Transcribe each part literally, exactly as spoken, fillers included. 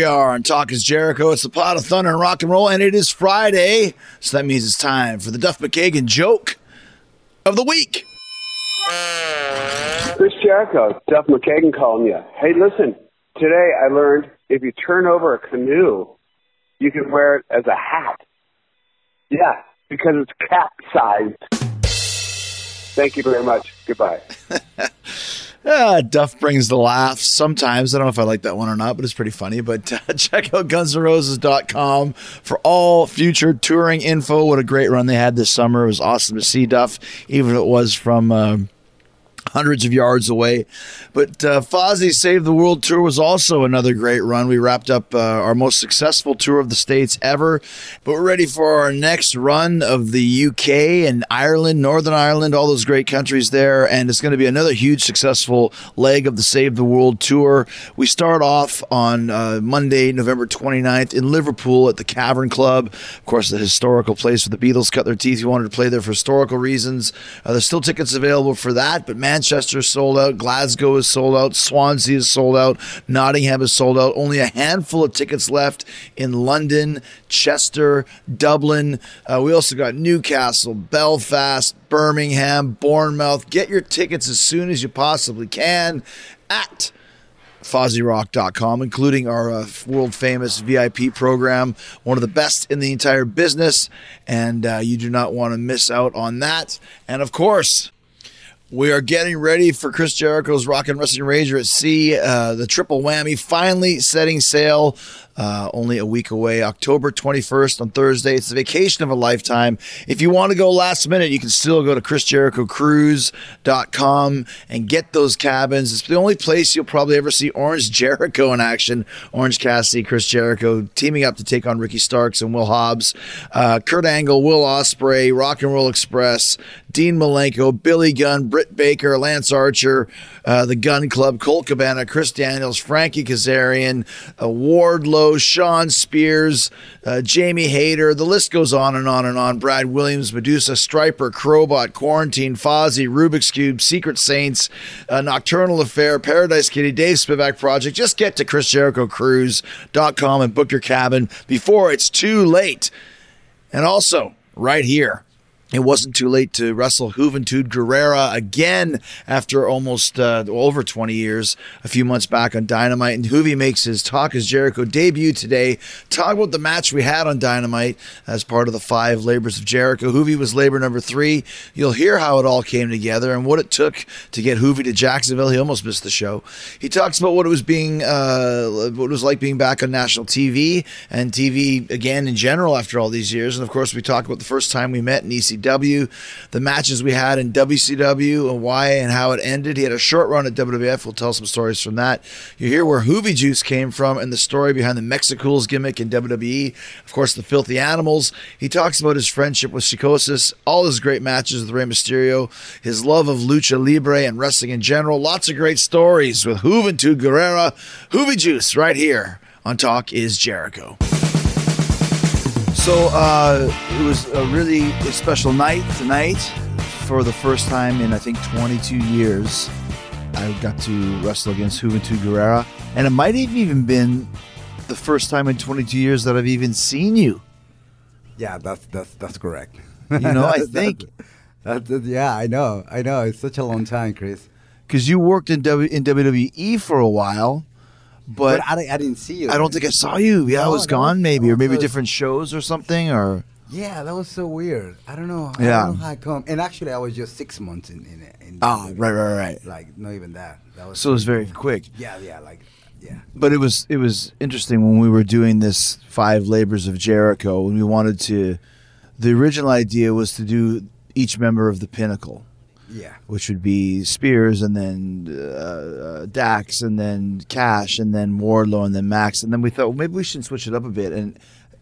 we are on Talk is Jericho. It's the pot of thunder and rock and roll, and it is Friday, so that means it's time for the Duff McKagan joke of the week. Chris Jericho, Duff McKagan calling you. Hey, listen, today I learned if you turn over a canoe, you can wear it as a hat. Yeah, because it's cat-sized. Thank you very much. Goodbye. Ah, Duff brings the laughs sometimes. I don't know if I like that one or not, but it's pretty funny. But uh, check out Guns and Roses dot com for all future touring info. What a great run they had this summer. It was awesome to see Duff, even if it was from uh, hundreds of yards away. But uh, Fozzy's Save the World Tour was also another great run. We wrapped up uh, our most successful tour of the States ever. But we're ready for our next run of the U K and Ireland, Northern Ireland, all those great countries there. And it's going to be another huge successful leg of the Save the World Tour. We start off on uh, Monday, November twenty-ninth in Liverpool at the Cavern Club. Of course, the historical place where the Beatles cut their teeth. You wanted to play there for historical reasons. Uh, there's still tickets available for that, but Manchester is sold out. Glasgow is sold out. Swansea is sold out. Nottingham is sold out. Only a handful of tickets left in London, Chester, Dublin. Uh, we also got Newcastle, Belfast, Birmingham, Bournemouth. Get your tickets as soon as you possibly can at Fozzy Rock dot com, including our uh, world-famous V I P program, one of the best in the entire business, and uh, you do not want to miss out on that. And, of course, we are getting ready for Chris Jericho's Rockin' Wrestling Rager at Sea, uh, the triple whammy, finally setting sail, uh, only a week away, October twenty-first on Thursday. It's the vacation of a lifetime. If you want to go last minute, you can still go to Chris Jericho Cruise dot com and get those cabins. It's the only place you'll probably ever see Orange Jericho in action. Orange Cassidy, Chris Jericho teaming up to take on Ricky Starks and Will Hobbs, uh, Kurt Angle, Will Ospreay, Rock and Roll Express, Dean Malenko, Billy Gunn, Britt Baker, Lance Archer, uh, the Gun Club, Colt Cabana, Chris Daniels, Frankie Kazarian, uh, Wardlow, Sean Spears, uh, Jamie Hayter. The list goes on and on and on. Brad Williams, Medusa, Striper, Crowbot, Quarantine, Fozzy, Rubik's Cube, Secret Saints, uh, Nocturnal Affair, Paradise Kitty, Dave Spivak Project. Just get to Chris Jericho Cruise dot com and book your cabin before it's too late. And also, right here, it wasn't too late to wrestle Juventud Guerrera again after almost uh, over twenty years, a few months back on Dynamite. And Juvie makes his Talk is Jericho debut today. Talk about the match we had on Dynamite as part of the Five Labors of Jericho. Juvie was labor number three. You'll hear how it all came together and what it took to get Juvie to Jacksonville. He almost missed the show. He talks about what it was being, uh, what it was like being back on national T V and T V again in general after all these years. And of course, we talk about the first time we met in E C W. W, the matches we had in W C W and why and how it ended. He had a short run at W W F. We'll tell some stories from that. You hear where Juvie Juice came from and the story behind the Mexicools gimmick in W W E. Of course, the Filthy Animals. He talks about his friendship with Psicosis, all his great matches with Rey Mysterio, his love of lucha libre and wrestling in general. Lots of great stories with Juventud Guerrera. Juvie Juice right here on Talk is Jericho. So uh, it was a really special night tonight. For the first time in, I think, twenty-two years, I got to wrestle against Juventud Guerrera. And it might have even been the first time in twenty-two years that I've even seen you. Yeah, that's that's that's correct. You know, I think. That's, that's, yeah, I know. I know. It's such a long time, Chris. Because you worked in, w, in W W E for a while. But, but I, I didn't see you. I don't think I saw you. Yeah, no, I was gone was, maybe, or maybe was, different shows or something. Or yeah, that was so weird. I don't know. I yeah. don't know how I come. And actually, I was just six months in in, in oh, movie. right, right, right. Like not even that. That was so it was very quick. Yeah, yeah, like yeah. But it was it was interesting when we were doing this Five Labors of Jericho, and we wanted to. The original idea was to do each member of the Pinnacle. Yeah, which would be Spears and then uh, Dax and then Cash and then Wardlow and then Max. And then we thought, well, maybe we should switch it up a bit. And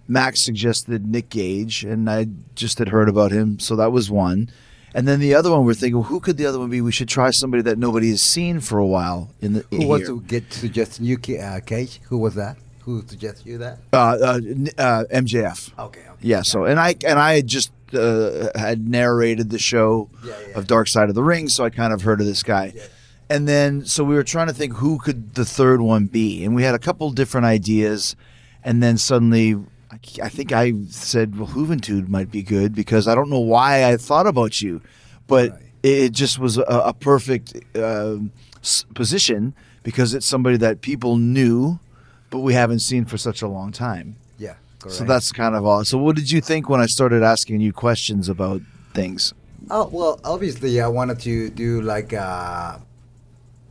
Max suggested Nick Gage, and I just had heard about him. So that was one. And then the other one, we're thinking, well, who could the other one be? We should try somebody that nobody has seen for a while. In the Who was to get suggested you, uh, Cage? Who was that? Who suggested you that? Uh, uh, uh, M J F. Okay. okay yeah, so, and I, and I had just... Uh, had narrated the show yeah, yeah. of Dark Side of the Ring, so I kind of heard of this guy. Yeah. And then, so we were trying to think who could the third one be. And we had a couple different ideas. And then suddenly, I, I think I said, well, Juventud might be good, because I don't know why I thought about you. But right. it just was a, a perfect uh, position, because it's somebody that people knew, but we haven't seen for such a long time. Yeah. Correct. So that's kind of all. So what did you think when I started asking you questions about things? Oh, well, obviously I wanted to do like a,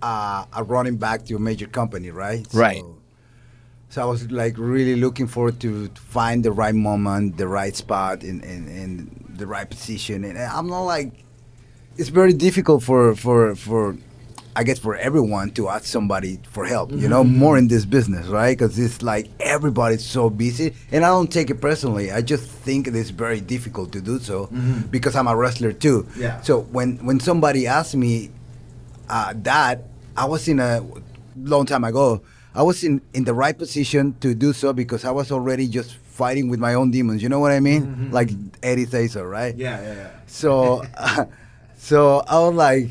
a, a running back to a major company, right? So, right. So I was like really looking forward to, to find the right moment, the right spot, and, and, and the right position. And I'm not like, it's very difficult for, for, for I guess, for everyone to ask somebody for help, you know, mm-hmm. more in this business, right? Because it's like everybody's so busy. And I don't take it personally. I just think it's very difficult to do so mm-hmm. because I'm a wrestler too. Yeah. So when, when somebody asked me uh, that, I was in a long time ago, I was in, in the right position to do so, because I was already just fighting with my own demons. You know what I mean? Mm-hmm. Like Eddie Thaser, right? Yeah, yeah, yeah. So... uh, So I was like,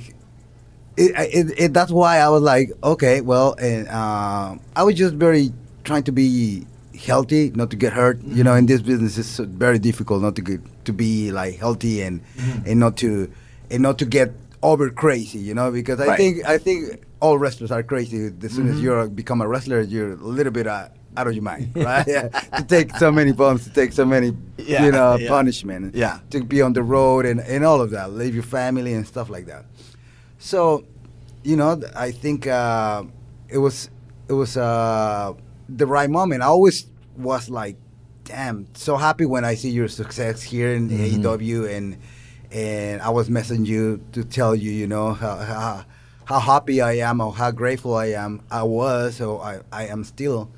it, it, it, that's why I was like, okay, well, and uh, I was just very trying to be healthy, not to get hurt. Mm-hmm. You know, in this business, it's very difficult not to get, to be like healthy and mm-hmm. and not to and not to get over crazy. You know, because I right. think I think all wrestlers are crazy. As soon mm-hmm. as you become a wrestler, you're a little bit uh, out of your mind, right? Yeah. To take so many bumps, to take so many, yeah, you know, yeah. punishment. Yeah. To be on the road and, and all of that, leave your family and stuff like that. So, you know, I think uh, it was it was uh, the right moment. I always was like, damn, so happy when I see your success here in mm-hmm. A E W, and and I was messaging you to tell you, you know, how how, how happy I am, or how grateful I am. I was, or I, I am still.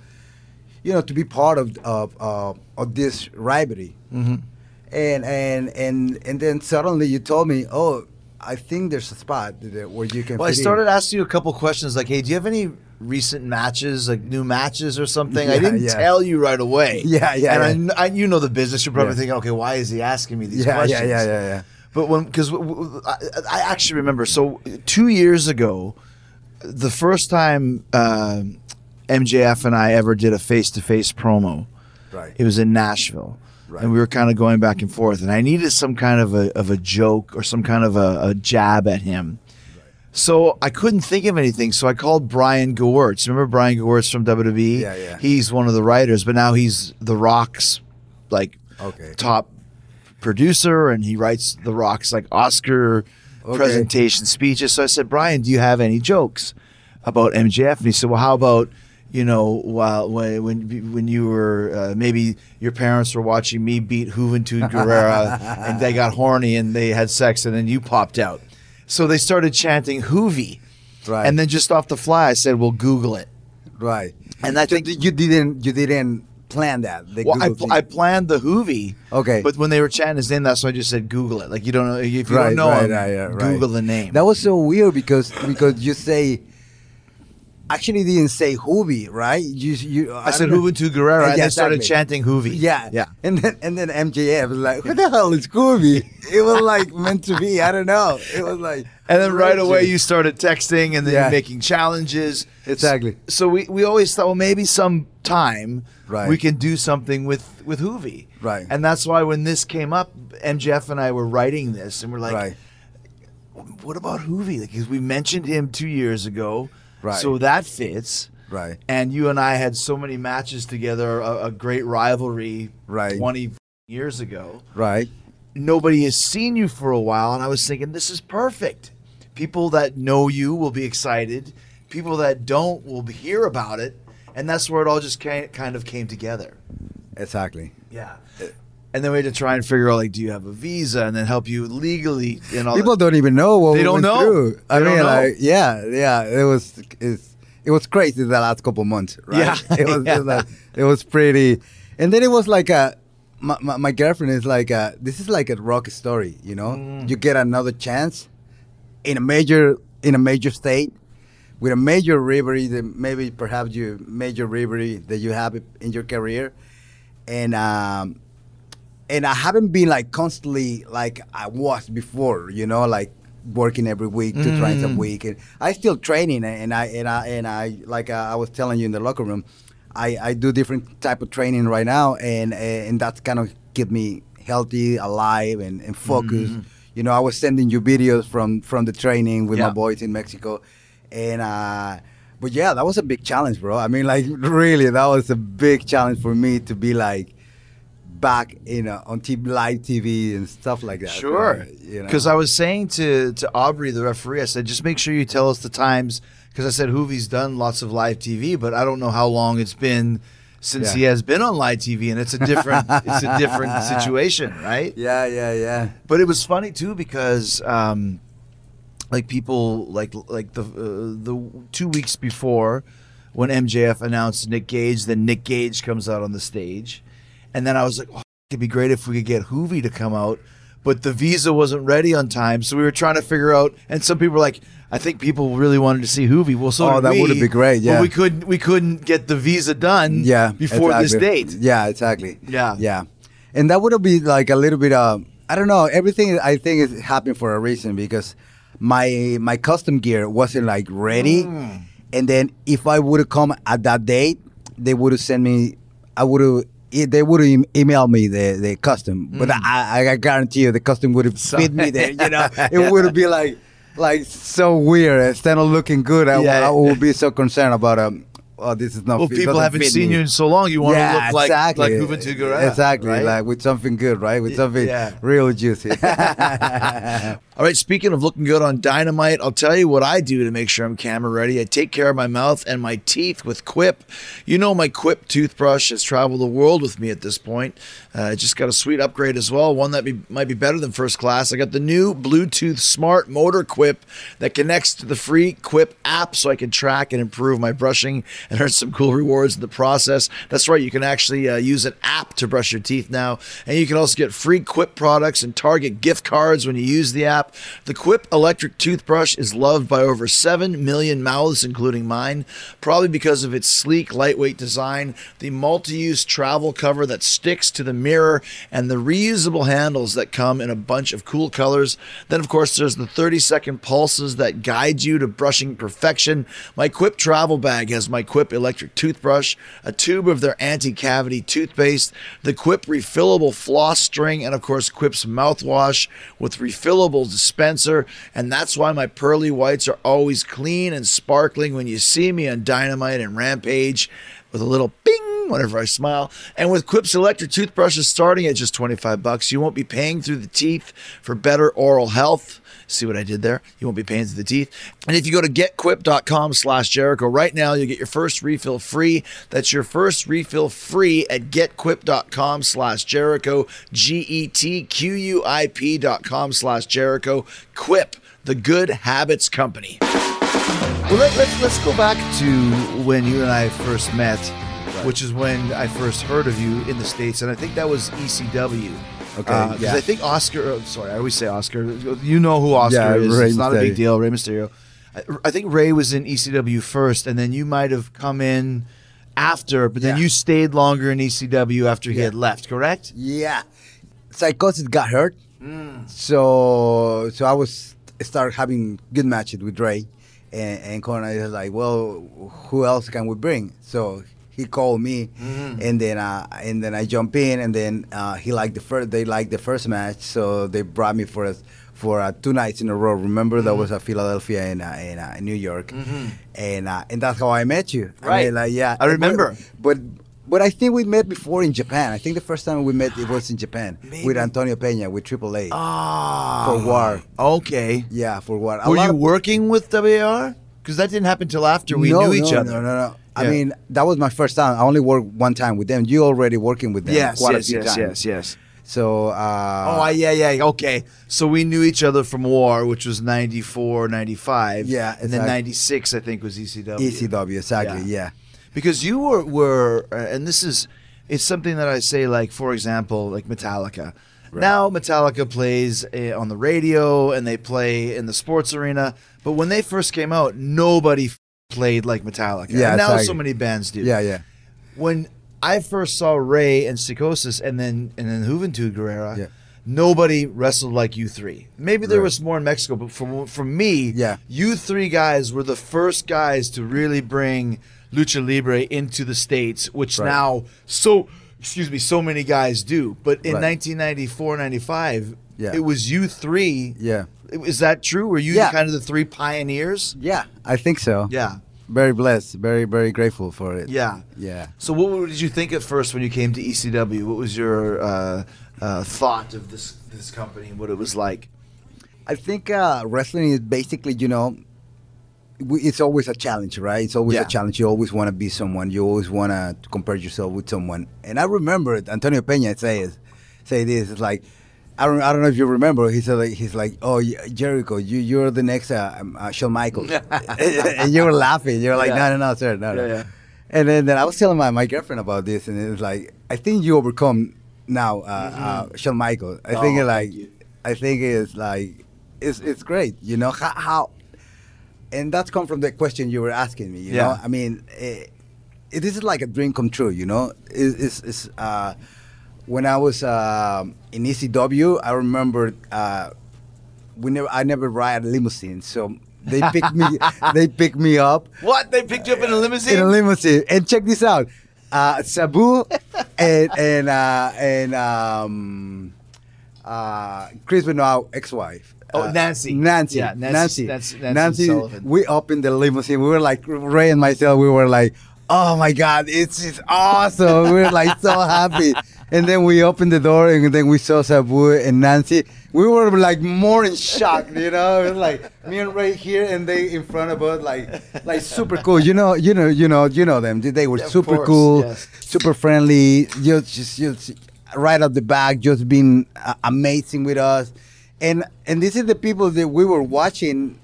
You know, to be part of of uh, of this rivalry, mm-hmm. and and and and then suddenly you told me, oh, I think there's a spot where you can. Well, I started in. asking you a couple questions, like, hey, do you have any recent matches, like new matches or something? Yeah, I didn't yeah. tell you right away. Yeah, yeah. And yeah. I, I, you know, the business. You're probably yeah. thinking, okay, why is he asking me these yeah, questions? Yeah, yeah, yeah, yeah. But when, because I, I actually remember, so two years ago, the first time. Uh, M J F and I ever did a face-to-face promo. Right. It was in Nashville. Right. And we were kind of going back and forth. And I needed some kind of a of a joke or some kind of a, a jab at him. Right. So I couldn't think of anything. So I called Brian Gewirtz. Remember Brian Gewirtz from W W E? Yeah, yeah. He's one of the writers, but now he's The Rock's like okay. top producer, and he writes The Rock's like Oscar okay. presentation speeches. So I said, Brian, do you have any jokes about M J F? And he said, well, how about, you know, while when when you were uh, maybe your parents were watching me beat Juventud Guerrera and they got horny and they had sex and then you popped out. So they started chanting Hoovy. Right. And then just off the fly I said, well, Google it. Right. And I so think you didn't you didn't plan that. The well, I, pl- I planned the Hoovy. Okay. But when they were chanting his name, that's why I just said Google it. Like, you don't know if you right, don't know right, him, right, yeah, right. Google the name. That was so weird because because you say Actually, didn't say Hoovy, right? You, you, I, I said Juventud Guerrera, yeah, and they started exactly. chanting Hoovy. Yeah, yeah. And then, and then M J F was like, "What the hell is Hoovy?" It was like meant to be. I don't know. It was like, and then right away you started texting, and then yeah. you're making challenges. Exactly. So we, we always thought, well, maybe sometime right. we can do something with with Hoovy, right? And that's why when this came up, M J F and I were writing this, and we're like, right. "What about Hoovy?" Because like, we mentioned him two years ago. Right. So that fits. Right. And you and I had so many matches together, a, a great rivalry right. twenty years ago. Right. Nobody has seen you for a while, and I was thinking, this is perfect. People that know you will be excited. People that don't will hear about it. And that's where it all just came, kind of came together. Exactly. Yeah. It- And then we had to try and figure out, like, do you have a visa, and then help you legally and all. People that. don't even know what they we don't went know. Through. I they mean, don't know. Like, yeah, yeah, it was it's, it was crazy the last couple months, right? Yeah, it was yeah. Just like, it was pretty. And then it was like a my my, my girlfriend is like a, this is like a rock story, you know. Mm. You get another chance in a major in a major state with a major rivalry that maybe perhaps your major rivalry that you have in your career, and. um And I haven't been like constantly like I was before, you know, like working every week, two mm. trains a week, and I still training, and I and I and I like I was telling you in the locker room, I, I do different type of training right now, and and that's kind of keep me healthy, alive, and, and focused. Mm. You know, I was sending you videos from from the training with yeah. my boys in Mexico, and uh, but yeah, that was a big challenge, bro. I mean, like really, that was a big challenge for me to be like. Back, you know, on t- live T V and stuff like that. Sure, because you know? I was saying to to Aubrey, the referee, I said, just make sure you tell us the times, because I said Hoovy's done lots of live T V, but I don't know how long it's been since yeah. he has been on live T V, and it's a different it's a different situation, right? Yeah, yeah, yeah. But it was funny too because, um, like people like like the uh, the two weeks before, when M J F announced Nick Gage, then Nick Gage comes out on the stage. And then I was like, oh, it'd be great if we could get Hoovy to come out. But the visa wasn't ready on time, so we were trying to figure out. And some people were like, I think people really wanted to see Hoovy. Well, so oh, that would have been great, yeah. But we couldn't, we couldn't get the visa done yeah, before exactly. this date. Yeah, exactly. Yeah. Yeah. And that would have been like a little bit, um, I don't know, everything I think is happening for a reason, because my my custom gear wasn't like ready. Mm. And then if I would have come at that date, they would have sent me, I would have, It, they would have emailed me the, the custom, but mm. I, I guarantee you the custom would have so, fit me there. You know, it would have been like, like so weird. Instead of looking good, I, yeah. I would be so concerned about um. Oh, this is not. Well, fit, people haven't seen me. You in so long. You want yeah, to look like exactly. like Juventud Guerrera, exactly, right? Like with something good, right? With something yeah. real juicy. All right. Speaking of looking good on Dynamite, I'll tell you what I do to make sure I'm camera ready. I take care of my mouth and my teeth with Quip. You know, my Quip toothbrush has traveled the world with me at this point. I uh, just got a sweet upgrade as well, one that be, might be better than first class. I got the new Bluetooth smart motor Quip that connects to the free Quip app, so I can track and improve my brushing. And earn some cool rewards in the process. That's right, you can actually uh, use an app to brush your teeth now. And you can also get free Quip products and Target gift cards when you use the app. The Quip electric toothbrush is loved by over seven million mouths, including mine, probably because of its sleek, lightweight design, the multi-use travel cover that sticks to the mirror, and the reusable handles that come in a bunch of cool colors. Then, of course, there's the thirty-second pulses that guide you to brushing perfection. My Quip travel bag has my Quip electric toothbrush, a tube of their anti-cavity toothpaste, the Quip refillable floss string, and of course Quip's mouthwash with refillable dispenser. And that's why my pearly whites are always clean and sparkling when you see me on Dynamite and Rampage with a little bing whenever I smile. And with Quip's electric toothbrushes starting at just twenty-five bucks, you won't be paying through the teeth for better oral health. See what I did there? You won't be paying through the teeth. And if you go to getquip.com slash Jericho right now, you'll get your first refill free. That's your first refill free at getquip.com slash Jericho, G-E-T-Q-U-I-P dot com slash Jericho. Quip, the good habits company. Well, let, let's, let's go back to when you and I first met, which is when I first heard of you in the States, and I think that was E C W. Okay, uh, yeah. I think Oscar, oh, sorry, I always say Oscar. You know who Oscar yeah, is. Ray it's Mysterio. Not a big deal, Rey Mysterio. I, I think Ray was in E C W first, and then you might have come in after, but then yeah. you stayed longer in E C W after he yeah. had left, correct? Yeah. Psicosis got hurt, mm. so so I was started having good matches with Ray, and, and Conor is like, well, who else can we bring? So... he called me, mm-hmm. and then uh, and then I jump in, and then uh, he liked the first. They liked the first match, so they brought me for a, for a two nights in a row. Remember mm-hmm. that was at Philadelphia and uh, and uh, New York, mm-hmm. and uh, and that's how I met you. Right? I mean, like, yeah, I remember. But, but but I think we met before in Japan. I think the first time we met it was in Japan Maybe. with Antonio Pena with Triple A oh. for W A R. Okay, yeah, for W A R. Were you of, working with W A R? Because that didn't happen till after we no, knew each no, other. No, no, no. I yeah. mean, that was my first time. I only worked one time with them. You already working with them yes, quite yes, a few yes, times. Yes, yes, yes. So. Uh, oh, yeah, yeah. Okay. So we knew each other from W A R, which was ninety-four, ninety-five. Yeah. And exactly. then ninety-six, I think, was E C W. E C W, exactly, yeah. yeah. Because you were, were uh, and this is, it's something that I say, like, for example, like Metallica. Right. Now Metallica plays uh, on the radio and they play in the sports arena. But when they first came out, nobody played like Metallica. Yeah, now like, so many bands do. Yeah, yeah. When I first saw Ray and Psicosis and then and then Juventud Guerrera, yeah. nobody wrestled like you three. Maybe there right. was more in Mexico, but for, for me, yeah. you three guys were the first guys to really bring Lucha Libre into the States, which right. now so excuse me, so many guys do. But in right. nineteen ninety-four, ninety-five, yeah. it was you three. Yeah. Is that true? Were you yeah. kind of the three pioneers? Yeah, I think so. Yeah. Very blessed, very, very grateful for it. Yeah. Yeah. So what did you think at first when you came to E C W? What was your uh, uh, thought of this, this company and what it was like? I think uh, wrestling is basically, you know, it's always a challenge, right? It's always yeah. a challenge. You always want to be someone. You always want to compare yourself with someone. And I remember Antonio Pena say, say this, it's like, I don't, I don't know if you remember. He said, like, he's like, oh, Jericho, you, you're the next uh, uh, Shawn Michaels. And you were laughing. You were like, yeah. no, no, no, sir, no, yeah, no. Yeah. And then, then I was telling my, my girlfriend about this, and it was like, I think you overcome now uh, mm-hmm. uh, Shawn Michaels. I oh, think it like, I think it's like, it's it's great, you know, how, how and that's come from the question you were asking me, you yeah. know? I mean, it, it, this is like a dream come true, you know? It, it's, it's, uh, when I was uh, in E C W, I remember uh, we never. I never ride a limousine, so they picked me. They picked me up. What? They picked you up in a limousine? In a limousine. And check this out: uh, Sabu and and uh, and um, uh, Chris Benoit's ex-wife. Oh, uh, Nancy. Nancy. Yeah, Nancy. Nancy. Nancy, Nancy, Nancy Sullivan. We up in the limousine. We were like Ray and myself. We were like, oh my God, it's it's awesome. We were like so happy. And then we opened the door, and then we saw Sabu and Nancy. We were like more in shock, you know. It was like me and Ray here, and they in front of us, like like super cool. You know, you know, you know, you know them. They were of super course, cool, yes. super friendly. Just, just, just right up the back, just being uh, amazing with us. And and these are the people that we were watching,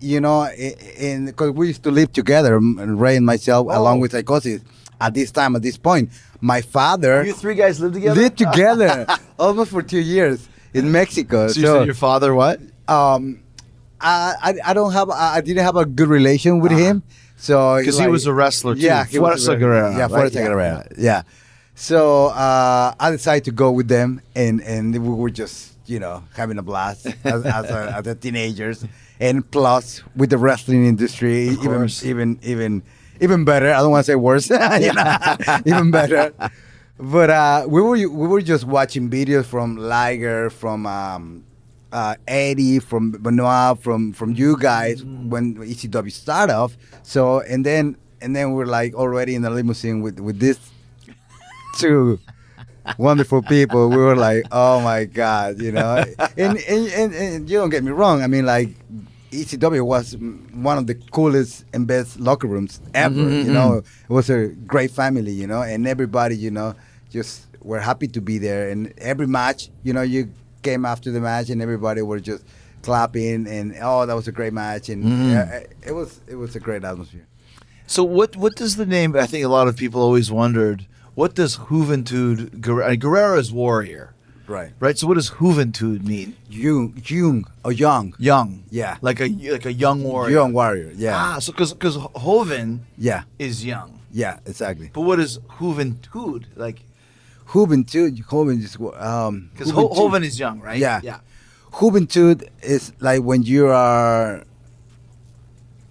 you know, and because we used to live together, Ray and myself, oh. along with Psicosis. At this time, at this point, my father. You three guys lived together? Lived together almost for two years in Mexico. So, so you said your father what? Um, I, I I don't have I didn't have a good relation with uh-huh. him. So because like, he was a wrestler too. Yeah, Fuerza Guerrera. Yeah, Fuerza Guerrera. Yeah. So uh, I decided to go with them, and and we were just you know having a blast as as, a, as a teenagers, and plus with the wrestling industry, of even course. even even. Even better. I don't want to say worse. Even better. But uh, we were we were just watching videos from Liger, from um, uh, Eddie, from Benoit, from from you guys mm-hmm. when E C W started off. So and then and then we're like already in the limousine with with these two wonderful people. We were like, oh my God, you know. And and, and and you don't get me wrong. I mean, like. E C W was one of the coolest and best locker rooms ever, mm-hmm, you know. Mm-hmm. It was a great family, you know, and everybody, you know, just were happy to be there. And every match, you know, you came after the match and everybody were just clapping and, oh, that was a great match. And mm-hmm. yeah, it was it was a great atmosphere. So what, what does the name, I think a lot of people always wondered, what does Juventud Guerrera, Guerrera's warrior. Right. Right. So what does Juventud mean? Jung, Jung, or young. Young. Yeah. Like a like a young warrior. Young warrior. Yeah. Ah, so because because Joven. Yeah. Is young. Yeah, exactly. But what is Juventud like? Juventud, Joven just um. Because Joven is young, right? Yeah. Yeah. Juventud is like when you are.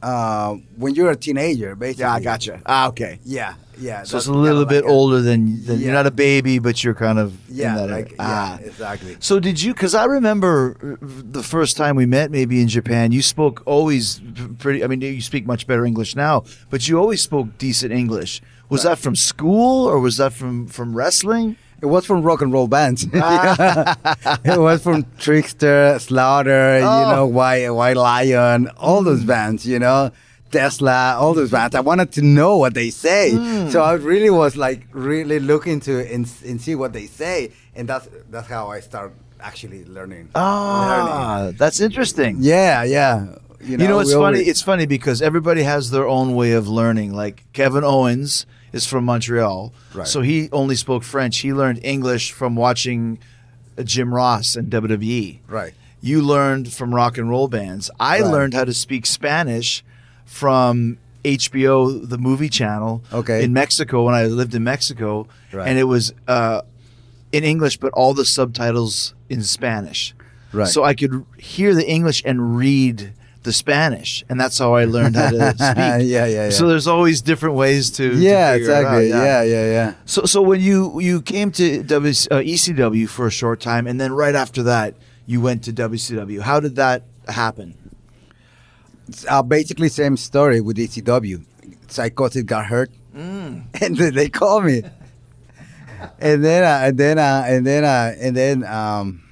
Uh, when you're a teenager, basically. Yeah, I gotcha. Ah, okay. Yeah, yeah. So it's a little bit like older a, than, than yeah. you're not a baby, but you're kind of yeah, in that like, ah. yeah, exactly. So did you? Because I remember the first time we met, maybe in Japan, you spoke always pretty. I mean, you speak much better English now, but you always spoke decent English. Was right. that from school or was that from from wrestling? It was from rock and roll bands. Ah. It was from Trickster, Slaughter, oh. you know, White, White Lion, all those bands, you know, Tesla, all those bands. I wanted to know what they say. Mm. So I really was like really looking to and, and see what they say. And that's that's how I started actually learning. Ah, learning. That's interesting. Yeah, yeah. You know, you know it's funny. Always... It's funny because everybody has their own way of learning. Like Kevin Owens is from Montreal, right. so he only spoke French. He learned English from watching Jim Ross and W W E. Right. You learned from rock and roll bands. I right. learned how to speak Spanish from H B O, the movie channel, okay. in Mexico when I lived in Mexico, right. and it was uh, in English, but all the subtitles in Spanish. Right. So I could hear the English and read the Spanish, and that's how I learned how to speak. yeah, yeah, yeah. So there's always different ways to yeah, to exactly. It out. Yeah, yeah, yeah, yeah. So, so when you you came to w, uh, E C W for a short time, and then right after that, you went to W C W. How did that happen? Uh, basically, same story with E C W. Psychotic got hurt, mm. and then they called me, and then, uh, and then, uh, and then, uh, and then, um,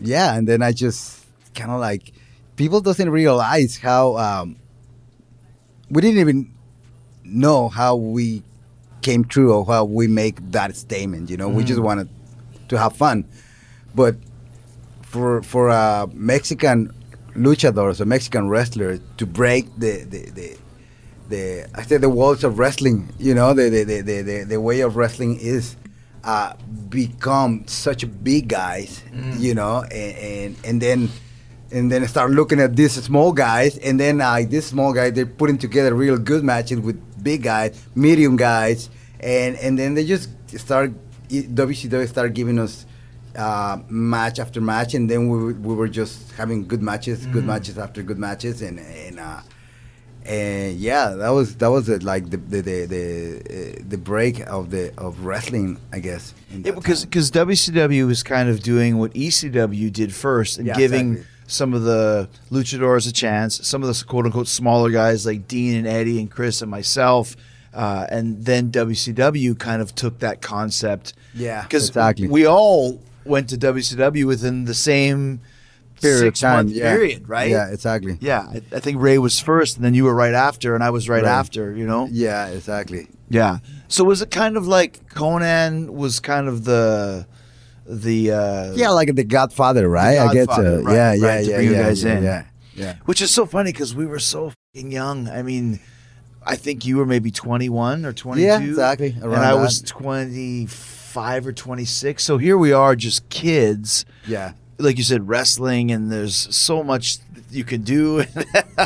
yeah, and then I just kind of like. People doesn't realize how um, we didn't even know how we came true or how we make that statement. You know, mm. we just wanted to have fun. But for for a Mexican luchador, a Mexican wrestler, to break the the the, the I say the walls of wrestling. You know, the the the the, the, the way of wrestling is uh, become such big guys. Mm. You know, and and, and then. And then I start looking at these small guys, and then uh, these small guys, they're putting together real good matches with big guys, medium guys, and, and then they just start, W C W started giving us uh, match after match, and then we we were just having good matches, mm. good matches after good matches, and and uh, and yeah, that was that was it, like the the the the, uh, the break of the of wrestling, I guess. Yeah, because because W C W was kind of doing what E C W did first and yeah, giving. Exactly. Some of the luchadors a chance, some of the quote-unquote smaller guys like Dean and Eddie and Chris and myself, uh, and then W C W kind of took that concept. Yeah, because exactly. we all went to W C W within the same six-month yeah. period, right? Yeah, exactly. Yeah, I, I think Ray was first, and then you were right after, and I was right, right after, you know? Yeah, exactly. Yeah. So was it kind of like Conan was kind of the... The uh, yeah, like the Godfather, right? The Godfather, I guess, uh, right, yeah, right, yeah, right, to yeah, bring yeah, you guys yeah, in. yeah, yeah. Which is so funny because we were so fucking young. I mean, I think you were maybe twenty-one or twenty-two, yeah, exactly, around and I that. was twenty-five or twenty-six. So here we are, just kids. Yeah, like you said, wrestling, and there's so much you can do.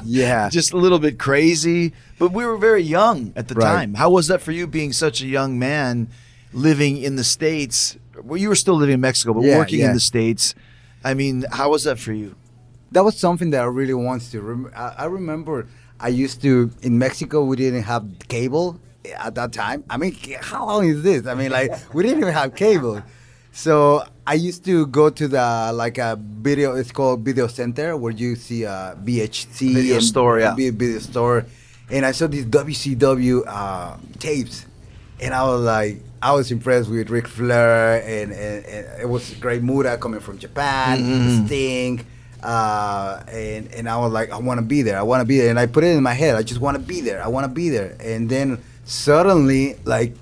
yeah, just a little bit crazy, but we were very young at the right. time. How was that for you, being such a young man, living in the States? Well, you were still living in Mexico, but yeah, working yeah. in the States. I mean, how was that for you? That was something that I really wanted to. Rem- I, I remember I used to, in Mexico, we didn't have cable at that time. I mean, how long is this? I mean, like, we didn't even have cable. So I used to go to the, like, a video, it's called Video Center, where you see a V H C. Video and, store, yeah. And video store. And I saw these W C W uh, tapes. And I was like, I was impressed with Ric Flair, and, and, and it was Great Muda coming from Japan, mm-hmm. Sting, uh, and and I was like, I want to be there, I want to be there, and I put it in my head, I just want to be there, I want to be there, and then suddenly, like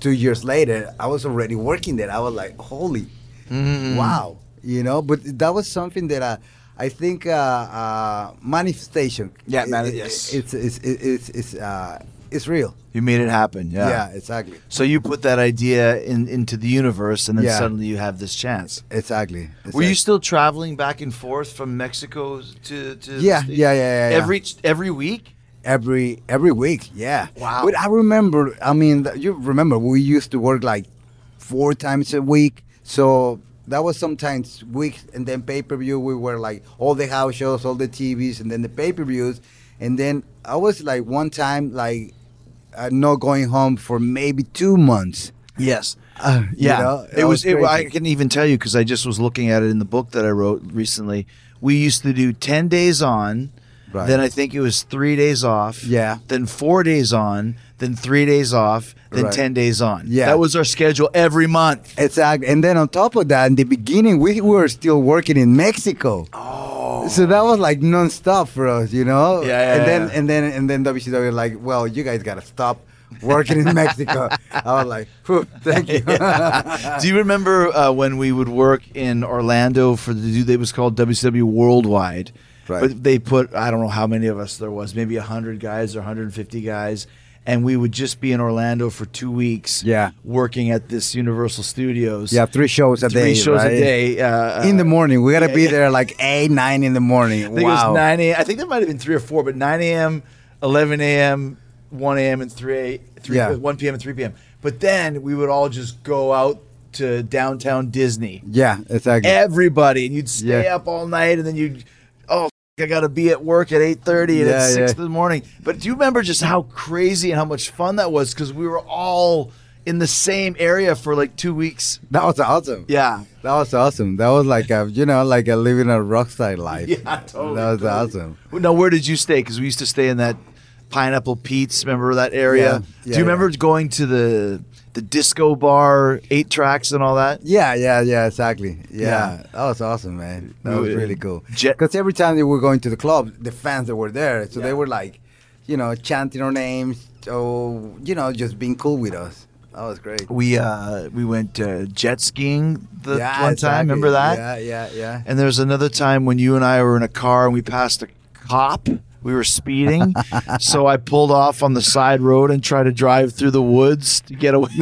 two years later, I was already working there. I was like, holy, mm-hmm. wow, you know. But that was something that I, I think, uh, uh, manifestation. Yeah, man, it, yes, it's it's it's it's. it's uh, It's real. You made it happen. Yeah. Yeah, exactly. So you put that idea in, into the universe, and then yeah. suddenly you have this chance. Exactly. exactly. Were you still traveling back and forth from Mexico to? to yeah, the yeah, yeah, yeah. Every yeah. every week. Every every week. Yeah. Wow. But I remember. I mean, you remember we used to work like four times a week. So that was sometimes weeks, and then pay per view. We were like all the house shows, all the T Vs, and then the pay per views, and then I was like one time like. Uh, not going home for maybe two months. Yes. Uh, yeah. You know, it, it was, was it, I can even tell you because I just was looking at it in the book that I wrote recently. We used to do ten days on, right. then I think it was three days off, yeah. then four days on, then three days off, then right. ten days on. Yeah. That was our schedule every month. Exactly. And then on top of that, in the beginning, we were still working in Mexico. Oh. So that was like nonstop for us, you know. Yeah, yeah, and then yeah. and then and then W C W like, well, you guys gotta stop working in Mexico. I was like, whew, thank you. yeah. Do you remember uh, when we would work in Orlando for the dude that was called W C W Worldwide? Right. But they put I don't know how many of us there was, maybe a hundred guys or one hundred fifty guys, and we would just be in Orlando for two weeks. Yeah. Working at this Universal Studios. Yeah, three shows a three day. Three shows right? a day. Uh, in the morning, we gotta yeah, be there like eight, nine in the morning. I think wow. it was nine a m. I think there might have been three or four, but nine a m, eleven a m, one a m, and three, three yeah. one p m and three p m But then we would all just go out to downtown Disney. Yeah, exactly. Everybody, and you'd stay yeah. up all night, and then you'd, oh, I got to be at work at eight thirty and yeah, it's six yeah. in the morning. But do you remember just how crazy and how much fun that was? Because we were all in the same area for like two weeks. That was awesome. Yeah. That was awesome. That was like, a, you know, like a living a rockstar life. Yeah, totally. That was totally. awesome. Now, where did you stay? Because we used to stay in that Pineapple Pete's, remember that area? Yeah. Yeah, do you remember yeah. going to the the disco bar, eight tracks and all that? Yeah, yeah, yeah, exactly. Yeah, yeah. That was awesome, man. That was really cool. Because every time they were going to the club, the fans that were there, so yeah. they were like, you know, chanting our names, or, you know, just being cool with us. That was great. We uh, we went uh, jet skiing the yeah, one exactly. time, remember that? Yeah, yeah, yeah. And there was another time when you and I were in a car and we passed a cop. We were speeding, so I pulled off on the side road and tried to drive through the woods to get away.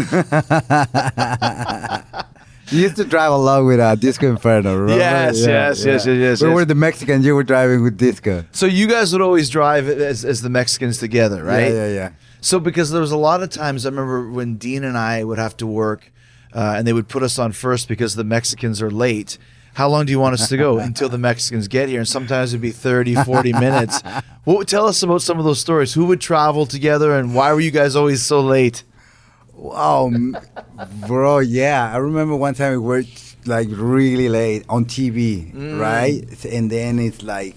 You used to drive along with uh, Disco Inferno, right? Yes, yeah, yes, yeah. yes, yes, yes. We yes. were the Mexicans, you were driving with Disco. So you guys would always drive as, as the Mexicans together, right? Yeah, yeah, yeah. So because there was a lot of times, I remember when Dean and I would have to work, uh, and they would put us on first because the Mexicans are late. How long do you want us to go until the Mexicans get here? And sometimes it'd be thirty, forty minutes. Well, tell us about some of those stories. Who would travel together and why were you guys always so late? Oh, bro, yeah. I remember one time we were like really late on T V, mm. right? And then it's like,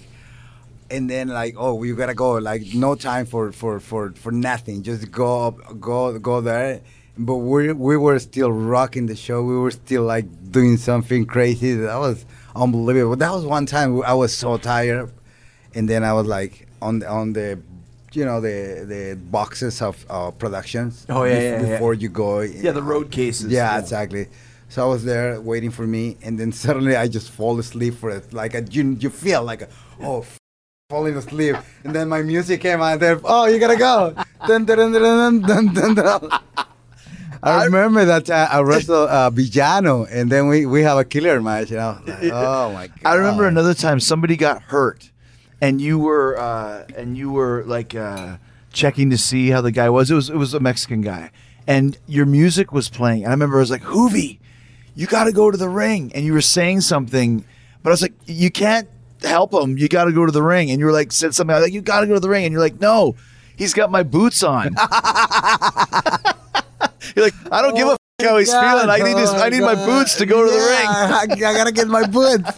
and then like, oh, we gotta go. Like no time for, for, for, for nothing. Just go up, go go there. But we we were still rocking the show. We were still like doing something crazy. That was unbelievable. That was one time I was so tired, and then I was like on the, on the, you know, the the boxes of uh, productions. Oh yeah, yeah, before yeah. you go. Yeah, the road cases. Yeah, yeah, exactly. So I was there waiting for me, and then suddenly I just fall asleep for it. Like a, you you feel like a, oh. F- falling asleep, and then my music came out there. Oh, you gotta go. Dun, dun, dun, dun, dun, dun, dun. I remember that uh, I wrestled uh, Villano, and then we, we have a killer match. And I was like, oh my god! I remember another time somebody got hurt, and you were uh, and you were like uh, checking to see how the guy was. It was it was a Mexican guy, and your music was playing. And I remember I was like, Hoovy, you got to go to the ring, and you were saying something, but I was like, you can't help him. You got to go to the ring, and you were like said something. I was like, you got to go to the ring, and you're like, no, he's got my boots on. You're like, I don't oh give a f- how he's God, feeling. I need his, I need God. my boots to go to yeah, the ring. I, I got to get my boots.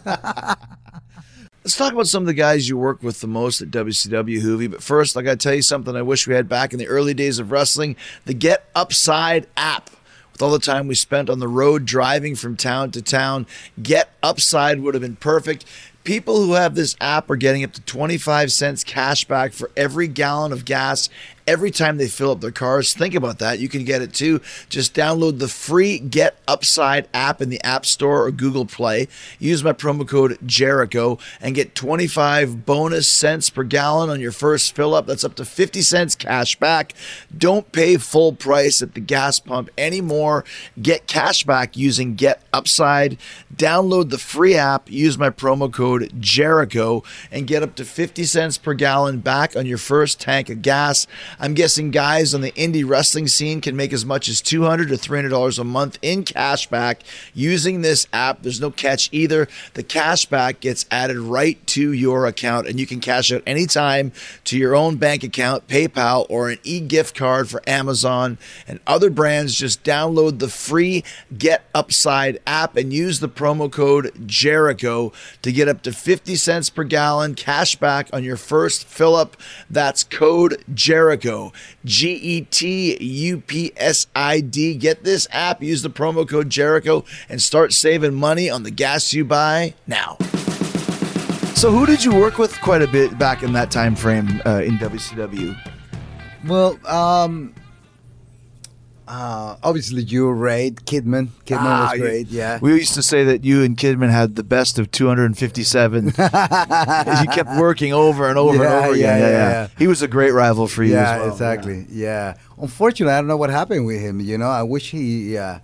Let's talk about some of the guys you work with the most at W C W, Hoovy. But first, I got to tell you something I wish we had back in the early days of wrestling, the Get Upside app. With all the time we spent on the road driving from town to town, Get Upside would have been perfect. People who have this app are getting up to twenty-five cents cash back for every gallon of gas every time they fill up their cars. Think about that. You can get it too. Just download the free Get Upside app in the App Store or Google Play. Use my promo code Jericho and get twenty-five bonus cents per gallon on your first fill up. That's up to fifty cents cash back. Don't pay full price at the gas pump anymore. Get cash back using Get Upside. Download the free app. Use my promo code Jericho and get up to fifty cents per gallon back on your first tank of gas. I'm guessing guys on the indie wrestling scene can make as much as two hundred dollars to three hundred dollars a month in cash back using this app. There's no catch either. The cash back gets added right to your account, and you can cash out anytime to your own bank account, PayPal, or an e-gift card for Amazon and other brands. Just download the free Get Upside app and use the promo code Jericho to get up to fifty cents per gallon cash back on your first fill up. That's code Jericho, G E T U P S I D. Get this app, use the promo code Jericho, and start saving money on the gas you buy now. So who did you work with quite a bit back in that time frame uh, in W C W? Well, um... Uh, obviously, you were right. Kidman. Kidman ah, was great, yeah. We used to say that you and Kidman had the best of two hundred fifty-seven. You kept working over and over yeah, and over yeah, again. Yeah, yeah, yeah. He was a great rival for you yeah, as well. Exactly. Yeah, exactly. Yeah. Unfortunately, I don't know what happened with him, you know. I wish he... Uh,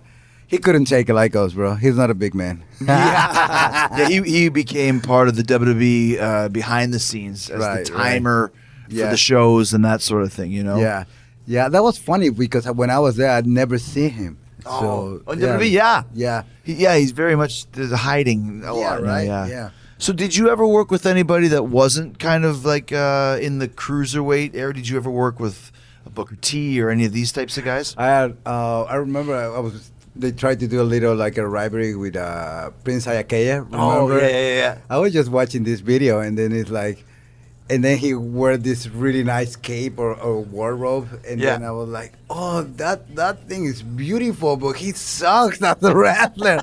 He couldn't take it like us, bro. He's not a big man. yeah. yeah, he he became part of the W W E uh, behind the scenes as right, the timer right. yeah. for the shows and that sort of thing, you know? Yeah. Yeah, that was funny because when I was there, I'd never seen him. Oh, so, on yeah, W W E, yeah, yeah, he, yeah. He's very much hiding a yeah, lot, right? Now, yeah. yeah. So, did you ever work with anybody that wasn't kind of like uh, in the cruiserweight era? Did you ever work with a Booker T or any of these types of guys? I had, uh, I remember I, I was. They tried to do a little like a rivalry with uh, Prince Ayakeya. Remember? Oh yeah, yeah, yeah. I was just watching this video, and then it's like, and then he wore this really nice cape or, or wardrobe, and yeah. then I was like, oh, that that thing is beautiful, but he sucks as a wrestler.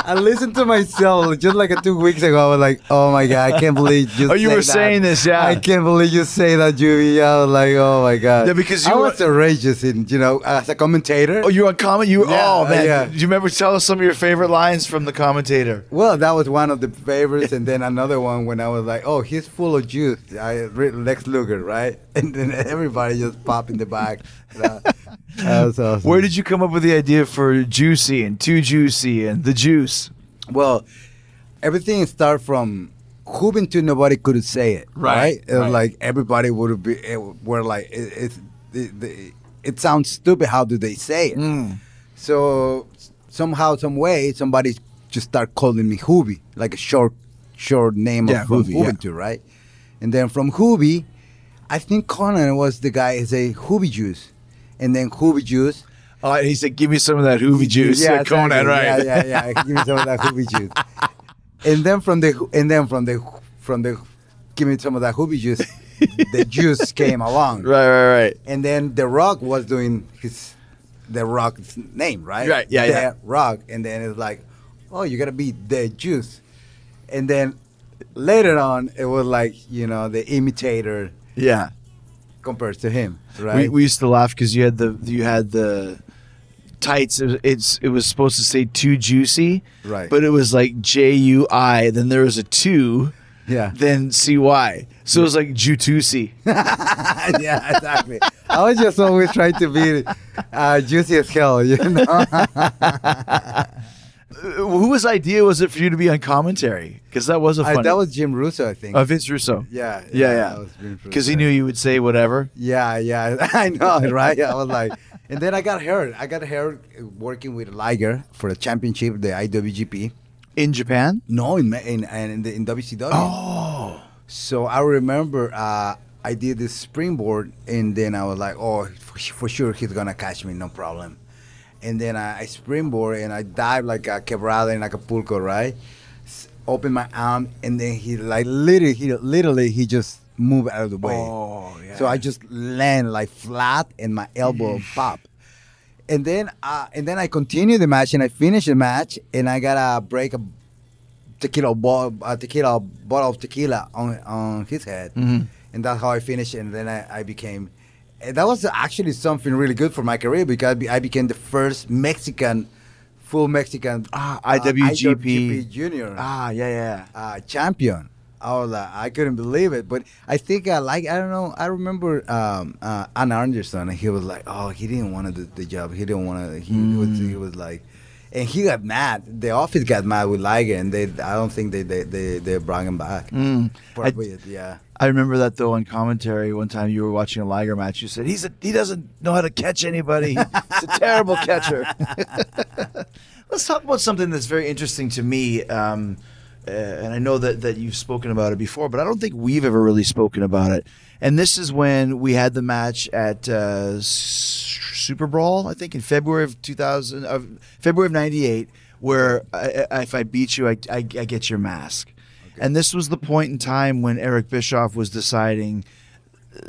I listened to myself just like a two weeks ago. I was like, oh my god, I can't believe you. Oh, you say were that. saying this, yeah. I can't believe you say that, Juvie. I was like, oh my god. Yeah, because you I were, was outrageous in, you know, as a commentator. Oh, you were a comment. You yeah, oh man. Yeah. Do you remember? Tell us some of your favorite lines from the commentator. Well, that was one of the favorites, and then another one when I was like, oh, he's full of juice. I read Lex Luger, right? And then everybody just popped in the back. That was awesome. Where did you come up with the idea for Juicy and Too Juicy and the Juice? Well, everything started from hoping to nobody could say it, right? right? right. Like everybody would be, it, were like, it, it, it, it sounds stupid. How do they say it? Mm. So somehow, some way, somebody just start calling me Hubie, like a short, short name yeah, of Hubie, yeah. to, right? And then from Hubie, I think Conan was the guy who said Hubie Juice, and then Hubie Juice. Uh, he said, "Give me some of that hoovy juice." Yeah, Conan, exactly. right? Yeah, yeah, yeah. Give me some of that hoovy juice. And then from the and then from the from the, give me some of that hoovy juice. The juice came along. Right, right, right. And then The Rock was doing his, The Rock's name, right? Right, yeah, the yeah. Rock, and then it's like, oh, you gotta be The Juice, and then later on it was like, you know, the imitator. Yeah. Compared to him, right? We, we used to laugh because you had the you had the. tights. It was, it's it was supposed to say Too Juicy, right? But it was like J U I. Then there was a two, yeah. Then C Y. So it was like Jutusi. Yeah, exactly. I was just always trying to be uh, juicy as hell, you know. Whose idea was it for you to be on commentary? Because that was a funny... I, that was Jim Russo, I think. Uh, Vince Russo. Yeah, yeah, yeah. Because yeah. he knew you would say whatever. Yeah, yeah, I know, right? I was like, and then I got hurt. I got hurt working with Liger for a championship, the I W G P. In Japan? No, in in in, in W C W. Oh. So I remember uh, I did this springboard, and then I was like, oh, for, for sure he's gonna catch me, no problem. And then I, I springboard and I dive like a quebrada in Acapulco, right? S open my arm, and then he like literally, he literally he just moved out of the way. Oh, yeah. So I just land like flat, and my elbow pop. And then, uh, and then I continue the match, and I finish the match, and I gotta break a tequila ball, a tequila bottle of tequila on on his head, mm-hmm. and that's how I finished. And then I, I became. And that was actually something really good for my career, because I, be, I became the first Mexican, full Mexican ah, I W G P. Uh, I W G P junior ah, yeah, yeah. Uh, champion. I was like, I couldn't believe it. But I think I like, I don't know, I remember um, uh, Ann Anderson, and he was like, oh, he didn't want to do the job. He didn't want to, he, mm. was, he was like, and he got mad. The office got mad with Liger, and they, I don't think they they, they, they brought him back. Mm. I, it, yeah. I remember that, though, on commentary. One time you were watching a Liger match. You said, He's a, he doesn't know how to catch anybody. He's a terrible catcher. Let's talk about something that's very interesting to me. Um, uh, and I know that, that you've spoken about it before, but I don't think we've ever really spoken about it. And this is when we had the match at uh, Super Brawl, I think, in February of two thousand, uh, February of ninety-eight, where I, I, if I beat you, I, I, I get your mask. Okay. And this was the point in time when Eric Bischoff was deciding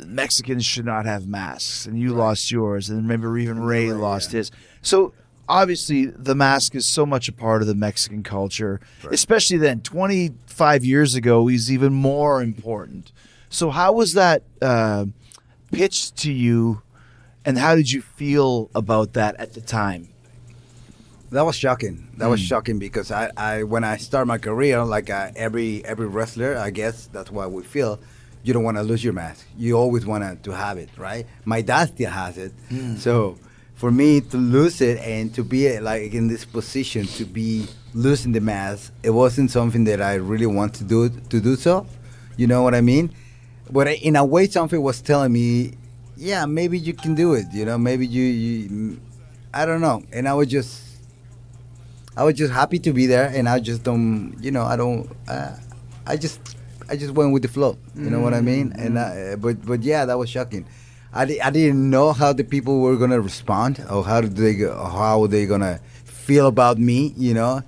Mexicans should not have masks, and you right. lost yours, and remember even Ray right, lost yeah. his. So obviously the mask is so much a part of the Mexican culture, right. especially then. twenty-five years ago, is even more important. So how was that uh, pitched to you, and how did you feel about that at the time? That was shocking. That mm. was shocking because I, I, when I start my career, like uh, every every wrestler, I guess that's what we feel. You don't want to lose your mask. You always want to have it, right? My dad still has it. Mm. So for me to lose it and to be like in this position to be losing the mask, it wasn't something that I really want to do to do so. You know what I mean? But in a way, something was telling me, yeah, maybe you can do it. You know, maybe you, you I don't know. And I was just, I was just happy to be there, and I just don't, you know, I don't, uh, I just, I just went with the flow. You mm-hmm. know what I mean? And I, but but yeah, that was shocking. I, di I didn't know how the people were gonna respond, or how did they, how they gonna feel about me, you know.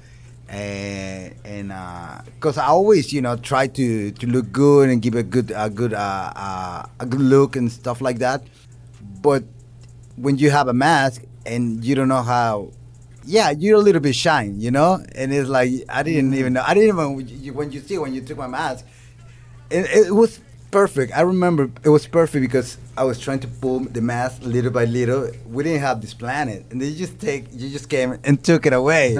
And and uh, cause I always, you know, try to, to look good and give a good a good uh, uh, a good look and stuff like that. But when you have a mask and you don't know how, yeah, you're a little bit shy, you know. And it's like I didn't even know. I didn't even when you see when you took my mask, it, it was perfect. I remember it was perfect because I was trying to pull the mask little by little. We didn't have this planet, and they just take you just came and took it away.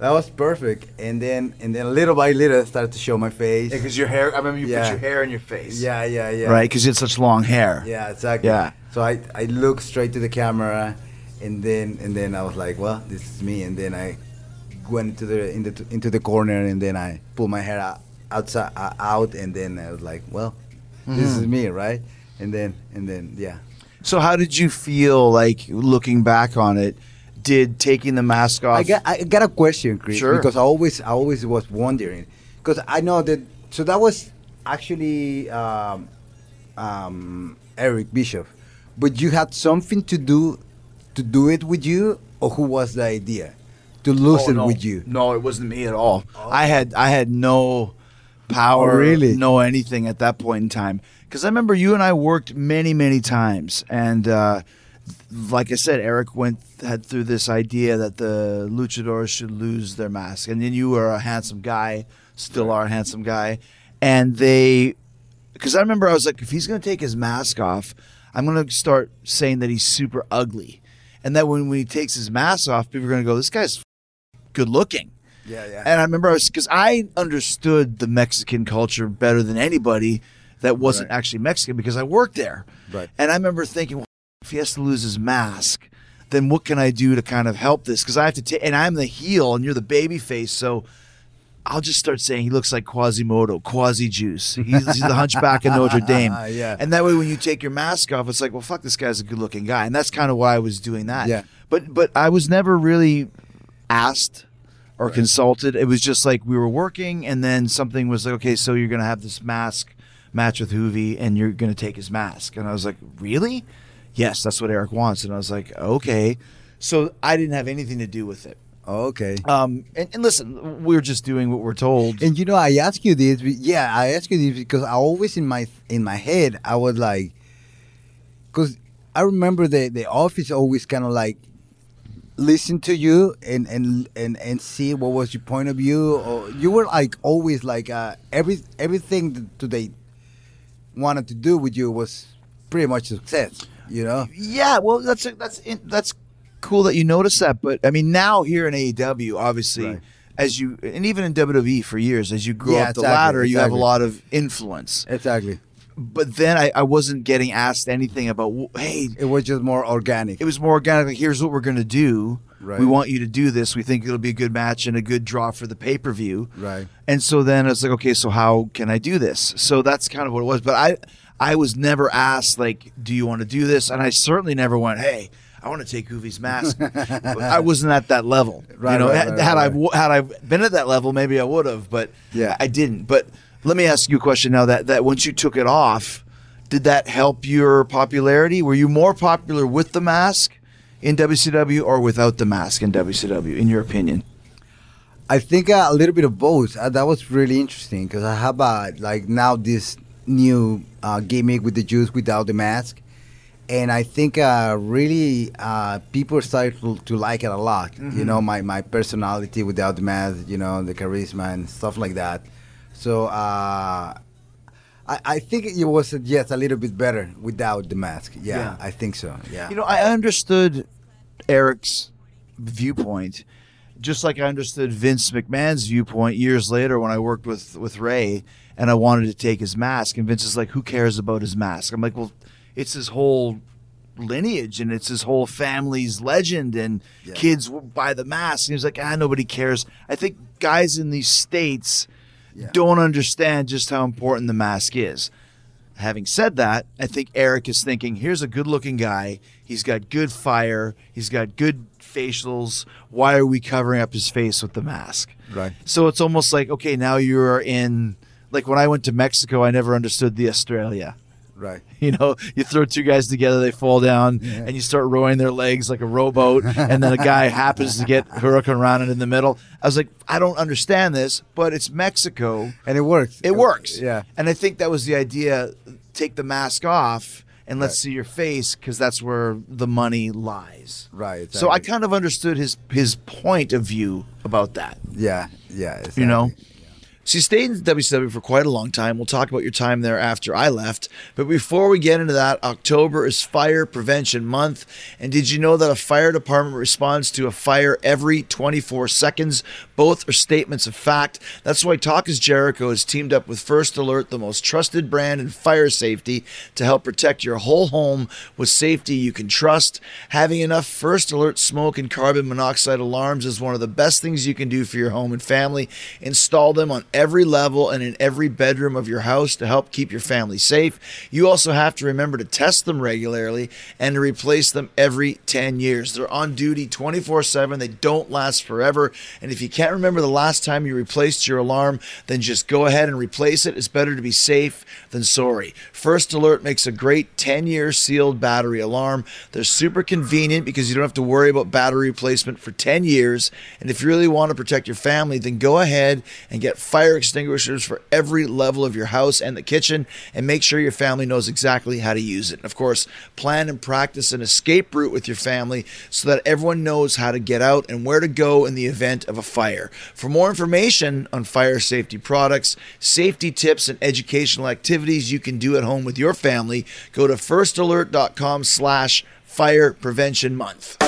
That was perfect, and then and then little by little I started to show my face. Because yeah, your hair, I remember you yeah. put your hair in your face. Yeah, yeah, yeah. Right, because you had such long hair. Yeah, exactly. Yeah. So I I looked straight to the camera, and then and then I was like, well, this is me. And then I went into the into the, into the corner, and then I pulled my hair out, outside uh, out, and then I was like, well, mm-hmm. this is me, right? And then and then yeah. So how did you feel like looking back on it? Did taking the mask off? I got, I got a question, Chris, sure. because I always, I always was wondering, because I know that. So that was actually um, um, Eric Bishop, but you had something to do, to do it with you, or who was the idea to lose oh, it no. with you? No, it wasn't me at all. Oh. I had, I had no power, oh, really? no anything at that point in time, because I remember you and I worked many, many times, and. Uh, Like I said, Eric went had through this idea that the luchadors should lose their mask, and then you were a handsome guy, still are a handsome guy, and they, because I remember I was like, if he's going to take his mask off, I'm going to start saying that he's super ugly, and that when, when he takes his mask off, people are going to go, this guy's f good looking. Yeah, yeah. And I remember I was because I understood the Mexican culture better than anybody that wasn't right. actually Mexican because I worked there, right? And I remember thinking. Well, if he has to lose his mask, then what can I do to kind of help this? Because I have to take, and I'm the heel, and you're the baby face, so I'll just start saying he looks like Quasimodo, Quasi Juice. He's, he's the Hunchback of Notre Dame. Yeah. And that way, when you take your mask off, it's like, well, fuck, this guy's a good-looking guy, and that's kind of why I was doing that. Yeah. But but I was never really asked or right. consulted. It was just like we were working, and then something was like, okay, so you're going to have this mask match with Hoovy, and you're going to take his mask. And I was like, really? Yes, that's what Eric wants. And I was like, okay. So I didn't have anything to do with it. Okay. Um, and, and listen, we're just doing what we're told. And, you know, I ask you this. Yeah, I ask you this because I always in my in my head, I was like, because I remember the, the office always kind of like listen to you and, and, and, and see what was your point of view. Or you were like always like uh, every everything that they wanted to do with you was pretty much success. You know? Yeah, well, that's that's that's cool that you noticed that. But I mean, now here in A E W, obviously, right. as you and even in W W E for years, as you grow yeah, up the exactly, ladder, exactly. you have a lot of influence. Exactly. But then I, I wasn't getting asked anything about. Hey, it was just more organic. It was more organic. Like, here's what we're gonna do. Right. We want you to do this. We think it'll be a good match and a good draw for the pay per view. Right. And so then it's like, okay, so how can I do this? So that's kind of what it was. But I. I was never asked, like, do you want to do this? And I certainly never went, hey, I want to take Goofy's mask. I wasn't at that level. Right, you know, right, right, had, right, I, had I been at that level, maybe I would have, but yeah. I didn't. But let me ask you a question now that, that once you took it off, did that help your popularity? Were you more popular with the mask in W C W or without the mask in W C W, in your opinion? I think uh, a little bit of both. Uh, that was really interesting because I have, uh, like, now this new uh, gimmick with the juice without the mask, and I think uh, really uh, people started to, to like it a lot. Mm-hmm. You know, my, my personality without the mask, you know, the charisma and stuff like that. So uh, I, I think it was yes a little bit better without the mask. Yeah, yeah, I think so. Yeah, you know, I understood Eric's viewpoint, just like I understood Vince McMahon's viewpoint years later when I worked with with Ray. And I wanted to take his mask. And Vince is like, who cares about his mask? I'm like, well, it's his whole lineage and it's his whole family's legend and yeah. kids buy the mask. And he's like, ah, nobody cares. I think guys in these states yeah. don't understand just how important the mask is. Having said that, I think Eric is thinking, here's a good-looking guy. He's got good fire. He's got good facials. Why are we covering up his face with the mask? Right. So it's almost like, okay, now you're in – like when I went to Mexico, I never understood the Australia. Right. You know, you throw two guys together, they fall down, yeah. and you start rowing their legs like a rowboat, and then a guy happens to get Hurricane Rana in the middle. I was like, I don't understand this, but it's Mexico. And it works. It, it works. works. Yeah. And I think that was the idea, take the mask off and let's right. see your face, because that's where the money lies. Right. Exactly. So I kind of understood his, his point of view about that. Yeah. Yeah. Exactly. You know? So you stayed in W C W for quite a long time. We'll talk about your time there after I left. But before we get into that, October is Fire Prevention Month. And did you know that a fire department responds to a fire every twenty-four seconds? Both are statements of fact. That's why Talk is Jericho has teamed up with First Alert, the most trusted brand in fire safety, to help protect your whole home with safety you can trust. Having enough First Alert smoke and carbon monoxide alarms is one of the best things you can do for your home and family. Install them on every level and in every bedroom of your house to help keep your family safe. You also have to remember to test them regularly and to replace them every ten years. They're on duty twenty-four seven. They don't last forever. And if you can't remember the last time you replaced your alarm, then just go ahead and replace it. It's better to be safe than sorry. First Alert makes a great ten-year sealed battery alarm. They're super convenient because you don't have to worry about battery replacement for ten years. And if you really want to protect your family, then go ahead and get fire Fire extinguishers for every level of your house and the kitchen, and make sure your family knows exactly how to use it. And of course, plan and practice an escape route with your family so that everyone knows how to get out and where to go in the event of a fire. For more information on fire safety products, safety tips, and educational activities you can do at home with your family, go to firstalert.com slash fire prevention month.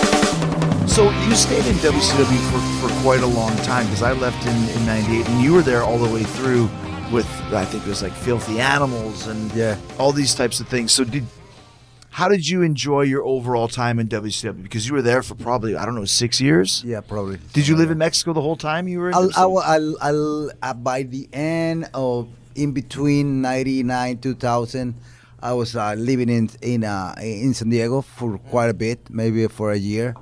So you stayed in W C W for, for quite a long time, because I left in, in ninety-eight, and you were there all the way through with, I think it was like Filthy Animals and yeah. all these types of things. So did how did you enjoy your overall time in W C W? Because you were there for probably, I don't know, six years? Yeah, probably. Did you live in Mexico the whole time you were in I'll, I'll, I'll, I'll, by the end of, in between ninety-nine, two thousand, I was uh, living in in, uh, in San Diego for quite a bit, maybe for a year.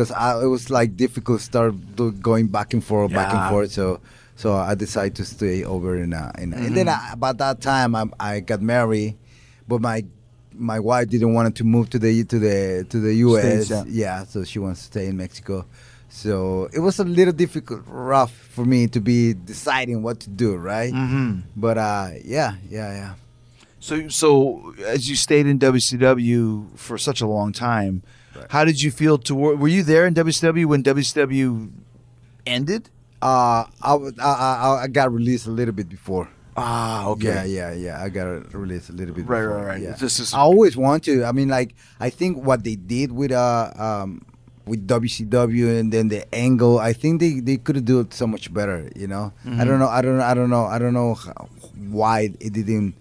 Because it was like difficult to start do, going back and forth, yeah. back and forth. So, so I decided to stay over in. Uh, in mm-hmm. And then I, about that time, I, I got married, but my my wife didn't want to move to the to the to the U S. States, yeah. yeah, so she wants to stay in Mexico. So it was a little difficult, rough for me to be deciding what to do, right? Mm-hmm. But uh, yeah, yeah, yeah. So, so as you stayed in W C W for such a long time. How did you feel toward? Were you there in W C W when W C W ended? Uh, I, was, I, I I got released a little bit before. Ah, okay. Yeah, yeah, yeah. I got released a little bit. Right, before. right, right. Yeah. This is- I always want to. I mean, like I think what they did with uh um with W C W and then the Angle. I think they, they could do it so much better. You know, mm-hmm. I don't know. I don't. I don't know. I don't know how, why it didn't.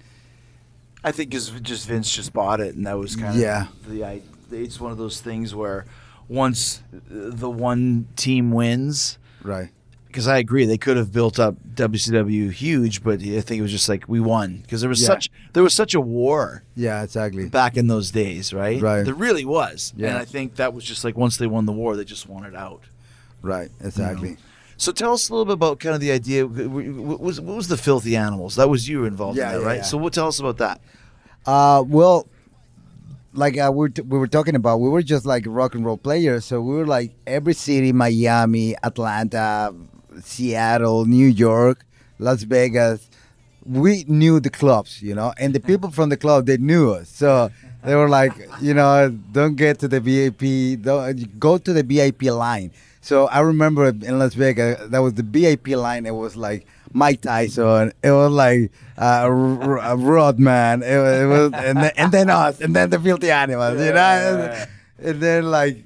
I think it's just Vince just bought it, and that was kind of yeah. the idea. It's one of those things where once the one team wins, right? Because I agree, they could have built up W C W huge, but I think it was just like we won because there was yeah. such there was such a war. Yeah, exactly. Back in those days, right? Right. There really was, yeah. and I think that was just like once they won the war, they just wanted out. Right. Exactly. You know? So tell us a little bit about kind of the idea. What was what was the Filthy Animals? That was you involved yeah, in that, yeah, right? Yeah. So what tell us about that? Uh, well. Like uh, we, t- we were talking about, we were just like rock and roll players. So we were like every city, Miami, Atlanta, Seattle, New York, Las Vegas. We knew the clubs, you know, and the people from the club, they knew us. So they were like, you know, don't get to the V I P, don't go to the V I P line. So I remember in Las Vegas, that was the V I P line. It was like Mike Tyson. It was like uh, Rodman. It was, it was and, then, and then us, and then the Filthy Animals. Yeah. You know, and then like,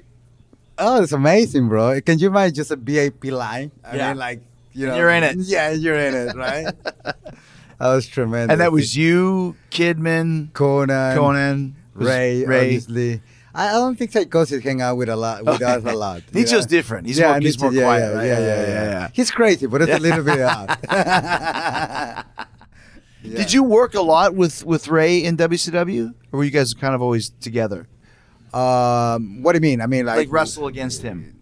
oh, it's amazing, bro. Can you imagine just a V I P line? I yeah. mean, like you know, you're in it. Yeah, you're in it, right? That was tremendous. And that was you, Kidman, Conan, Conan, Ray, Ray. Obviously. I don't think Psicosis hang out with a lot with us a lot. He's just different. He's more he's more quiet. Yeah, yeah, yeah, yeah. He's crazy, but it's a little bit odd. Yeah. Did you work a lot with, with Ray in W C W? Or were you guys kind of always together? Um, what do you mean? I mean, like, like wrestle against him.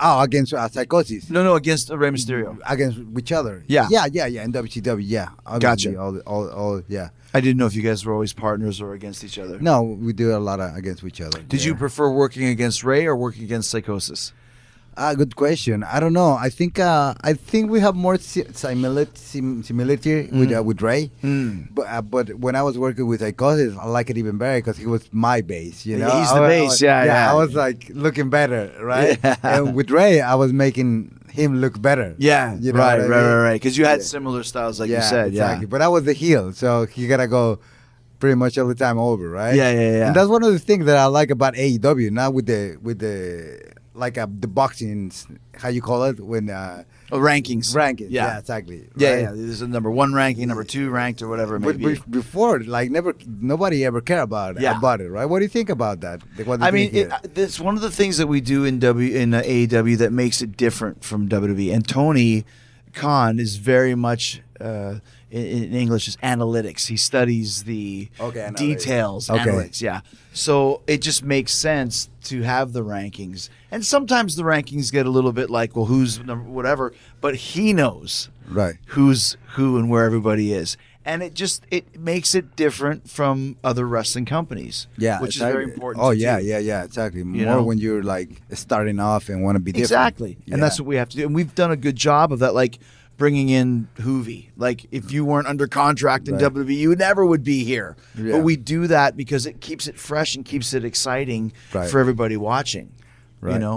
Oh, against uh, Psicosis. No, no, against Rey Mysterio. Against each other. Yeah. Yeah, yeah, yeah. In W C W, yeah. Obviously, gotcha. All, all, all, yeah. I didn't know if you guys were always partners or against each other. No, we do a lot of against each other. Did yeah. you prefer working against Ray or working against Psicosis? Ah, uh, good question. I don't know. I think uh, I think we have more similarity sim mm. with uh, with Ray. Mm. But uh, but when I was working with Psicosis, I like it even better because he was my base. You know, he's I, the I, base. I was, yeah, yeah, yeah. I was like looking better, right? Yeah. And with Ray, I was making him look better. Yeah, you know right, right, I mean? right, right. Because you had yeah. similar styles, like yeah, you said. Exactly. Yeah, but I was the heel, so you gotta go pretty much all the time over, right? Yeah, yeah, yeah. And that's one of the things that I like about A E W. Now with the with the like a, the boxing, how you call it, when uh, oh, rankings, rankings, yeah, yeah exactly, right? yeah, yeah. There's a number one ranking, number two ranked, or whatever. It may but, be. But before, like, never, nobody ever cared about it, yeah. about it, right? What do you think about that? Like, what I mean, it, it's one of the things that we do in W in uh, A E W that makes it different from W W E. And Tony Khan is very much uh, in, in English is analytics. He studies the okay, details, okay. analytics, yeah. So it just makes sense to have the rankings. And sometimes the rankings get a little bit like, well, who's number, whatever, but he knows right who's who and where everybody is. And it just, it makes it different from other wrestling companies. Yeah. Which exactly. is very important. Oh, yeah, do. yeah, yeah, exactly. You More know? when you're like starting off and want to be different. Exactly. Yeah. And that's what we have to do. And we've done a good job of that, like bringing in Hoovy. Like if you weren't under contract in right. W W E, you never would be here. Yeah. But we do that because it keeps it fresh and keeps it exciting right. for everybody watching. Right. You know,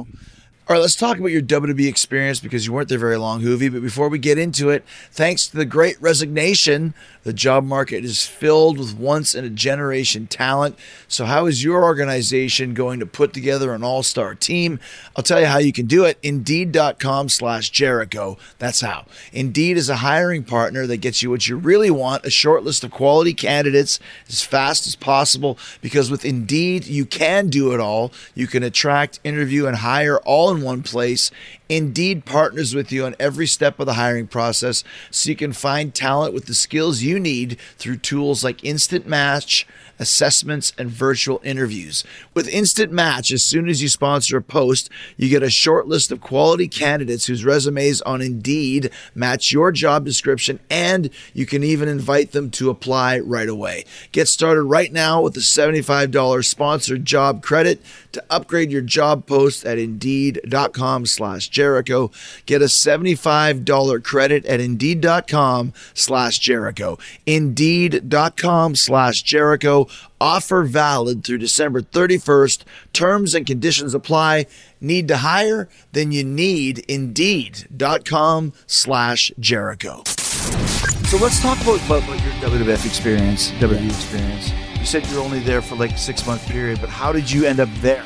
all right, let's talk about your W W E experience because you weren't there very long, Hoovy. But before we get into it, thanks to the great resignation, the job market is filled with once in a generation talent. So how is your organization going to put together an all-star team? I'll tell you how you can do it. Indeed dot com slash Jericho. That's how. Indeed is a hiring partner that gets you what you really want, a short list of quality candidates as fast as possible, because with Indeed, you can do it all. You can attract, interview, and hire all in one place. Indeed partners with you on every step of the hiring process so you can find talent with the skills you need through tools like Instant Match, assessments, and virtual interviews. With Instant Match, as soon as you sponsor a post, you get a short list of quality candidates whose resumes on Indeed match your job description, and you can even invite them to apply right away. Get started right now with a seventy-five dollar sponsored job credit to upgrade your job post at Indeed dot com slash Jericho. Get a seventy-five dollar credit at Indeed dot com slash Jericho. Indeed dot com slash Jericho. Offer valid through December thirty-first. Terms and conditions apply. Need to hire? Then you need Indeed dot com slash Jericho. So let's talk about, about, about your W W F experience, W W E experience. You said you were only there for like a six-month period, but how did you end up there?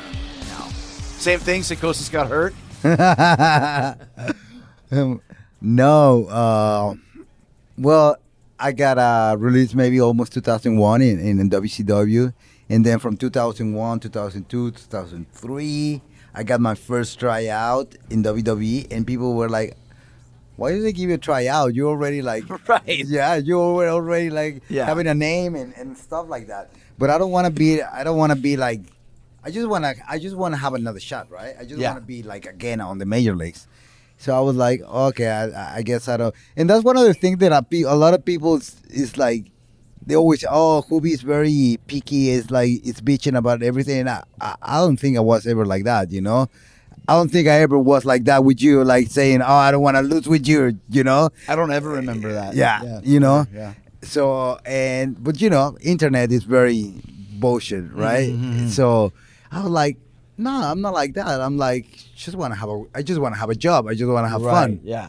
Now, same thing, Psicosis got hurt? um, no. Uh, well, I got uh, released maybe almost two thousand one in, in, in W C W. And then from two thousand one, two thousand two, two thousand three, I got my first tryout in W W E. And people were like, why did they give you a tryout? You're already like, right. yeah, you were already like yeah. having a name and, and stuff like that. But I don't want to be, I don't want to be like, I just want to, I just want to have another shot, right? I just yeah. want to be like again on the major leagues. So I was like, okay, I, I guess I don't. And that's one of the things that I, a lot of people is like, they always, oh, Hoovy is very picky. It's like, it's bitching about everything. And I, I, I don't think I was ever like that, you know? I don't think I ever was like that with you, like saying, oh, I don't want to lose with you, you know? I don't ever remember that. Yeah, yeah. you know? Yeah. So, and, but you know, internet is very bullshit, right? Mm-hmm. So I was like, no, I'm not like that. I'm like, just want to have a. I just want to have a job. I just want to have right, fun. Yeah.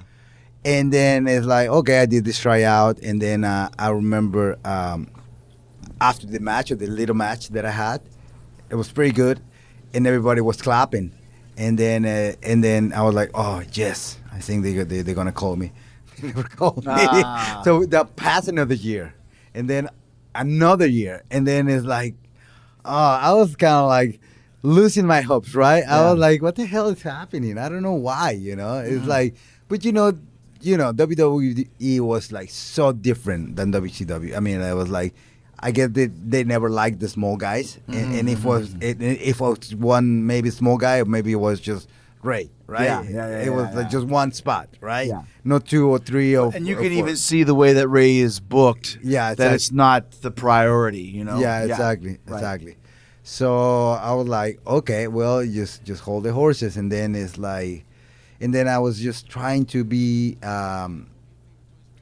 And then it's like, okay, I did this tryout, and then uh, I remember um, after the match or the little match that I had, it was pretty good, and everybody was clapping, and then uh, and then I was like, oh yes, I think they they they're gonna call me. They never called nah. me. So that passed another year, and then another year, and then it's like, oh, I was kind of like. Losing my hopes, right? Yeah. I was like, what the hell is happening? I don't know why, you know? It's yeah. like, but you know, you know, W W E was like so different than W C W. I mean, I was like, I guess they, they never liked the small guys, and, mm-hmm. and if was it, if it was one maybe small guy, or maybe it was just Ray, right? Yeah, yeah, yeah, it yeah, was yeah. Like just one spot, right? Yeah. Not two or three or. And you or can four. even see the way that Ray is booked. Yeah, exactly. That it's not the priority, you know. Yeah, exactly, yeah. exactly. Right. So I was like, okay, well, just just hold the horses, and then it's like, and then I was just trying to be. Um,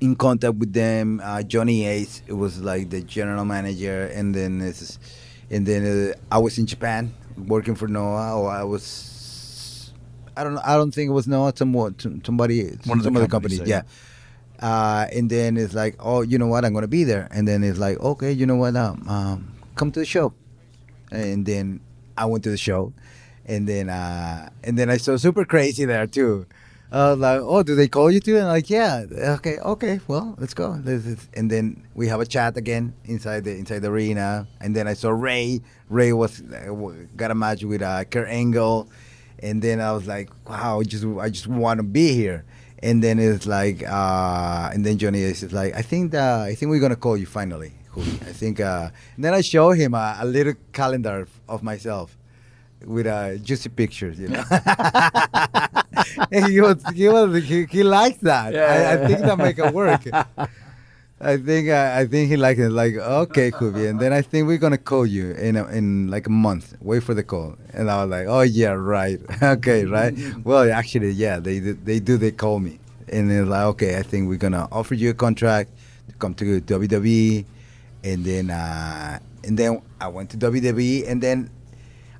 in contact with them. uh, Johnny Ace, it was like the general manager, and then it's, and then uh, I was in Japan working for Noah, or I was I don't know I don't think it was Noah someone somebody one of some the other companies, companies yeah uh, and then it's like, oh, you know what, I'm gonna be there, and then it's like, okay, you know what, um, um, come to the show, and then I went to the show, and then uh, and then I saw Super Crazy there too. I was like, oh, do they call you too? And I'm like, yeah, okay, okay, well, let's go. And then we have a chat again inside the inside the arena. And then I saw Ray. Ray was got a match with uh, Kurt Angle. And then I was like, wow, I just I just want to be here. And then it's like, uh, and then Johnny is like, I think that, I think we're gonna call you finally. I think. Uh, and then I show him a, a little calendar of myself with uh, juicy pictures, you know. he was, he was, he, he likes that. Yeah, I, yeah, I think yeah. that make it work. I think, uh, I think he likes it. Like, okay, Kubi, and then I think we're gonna call you in a, in like a month. Wait for the call. And I was like, oh yeah, right. Okay, right. Well, actually, yeah, they they do. They call me, and they're like, okay, I think we're gonna offer you a contract to come to W W E, and then, uh, and then I went to W W E, and then.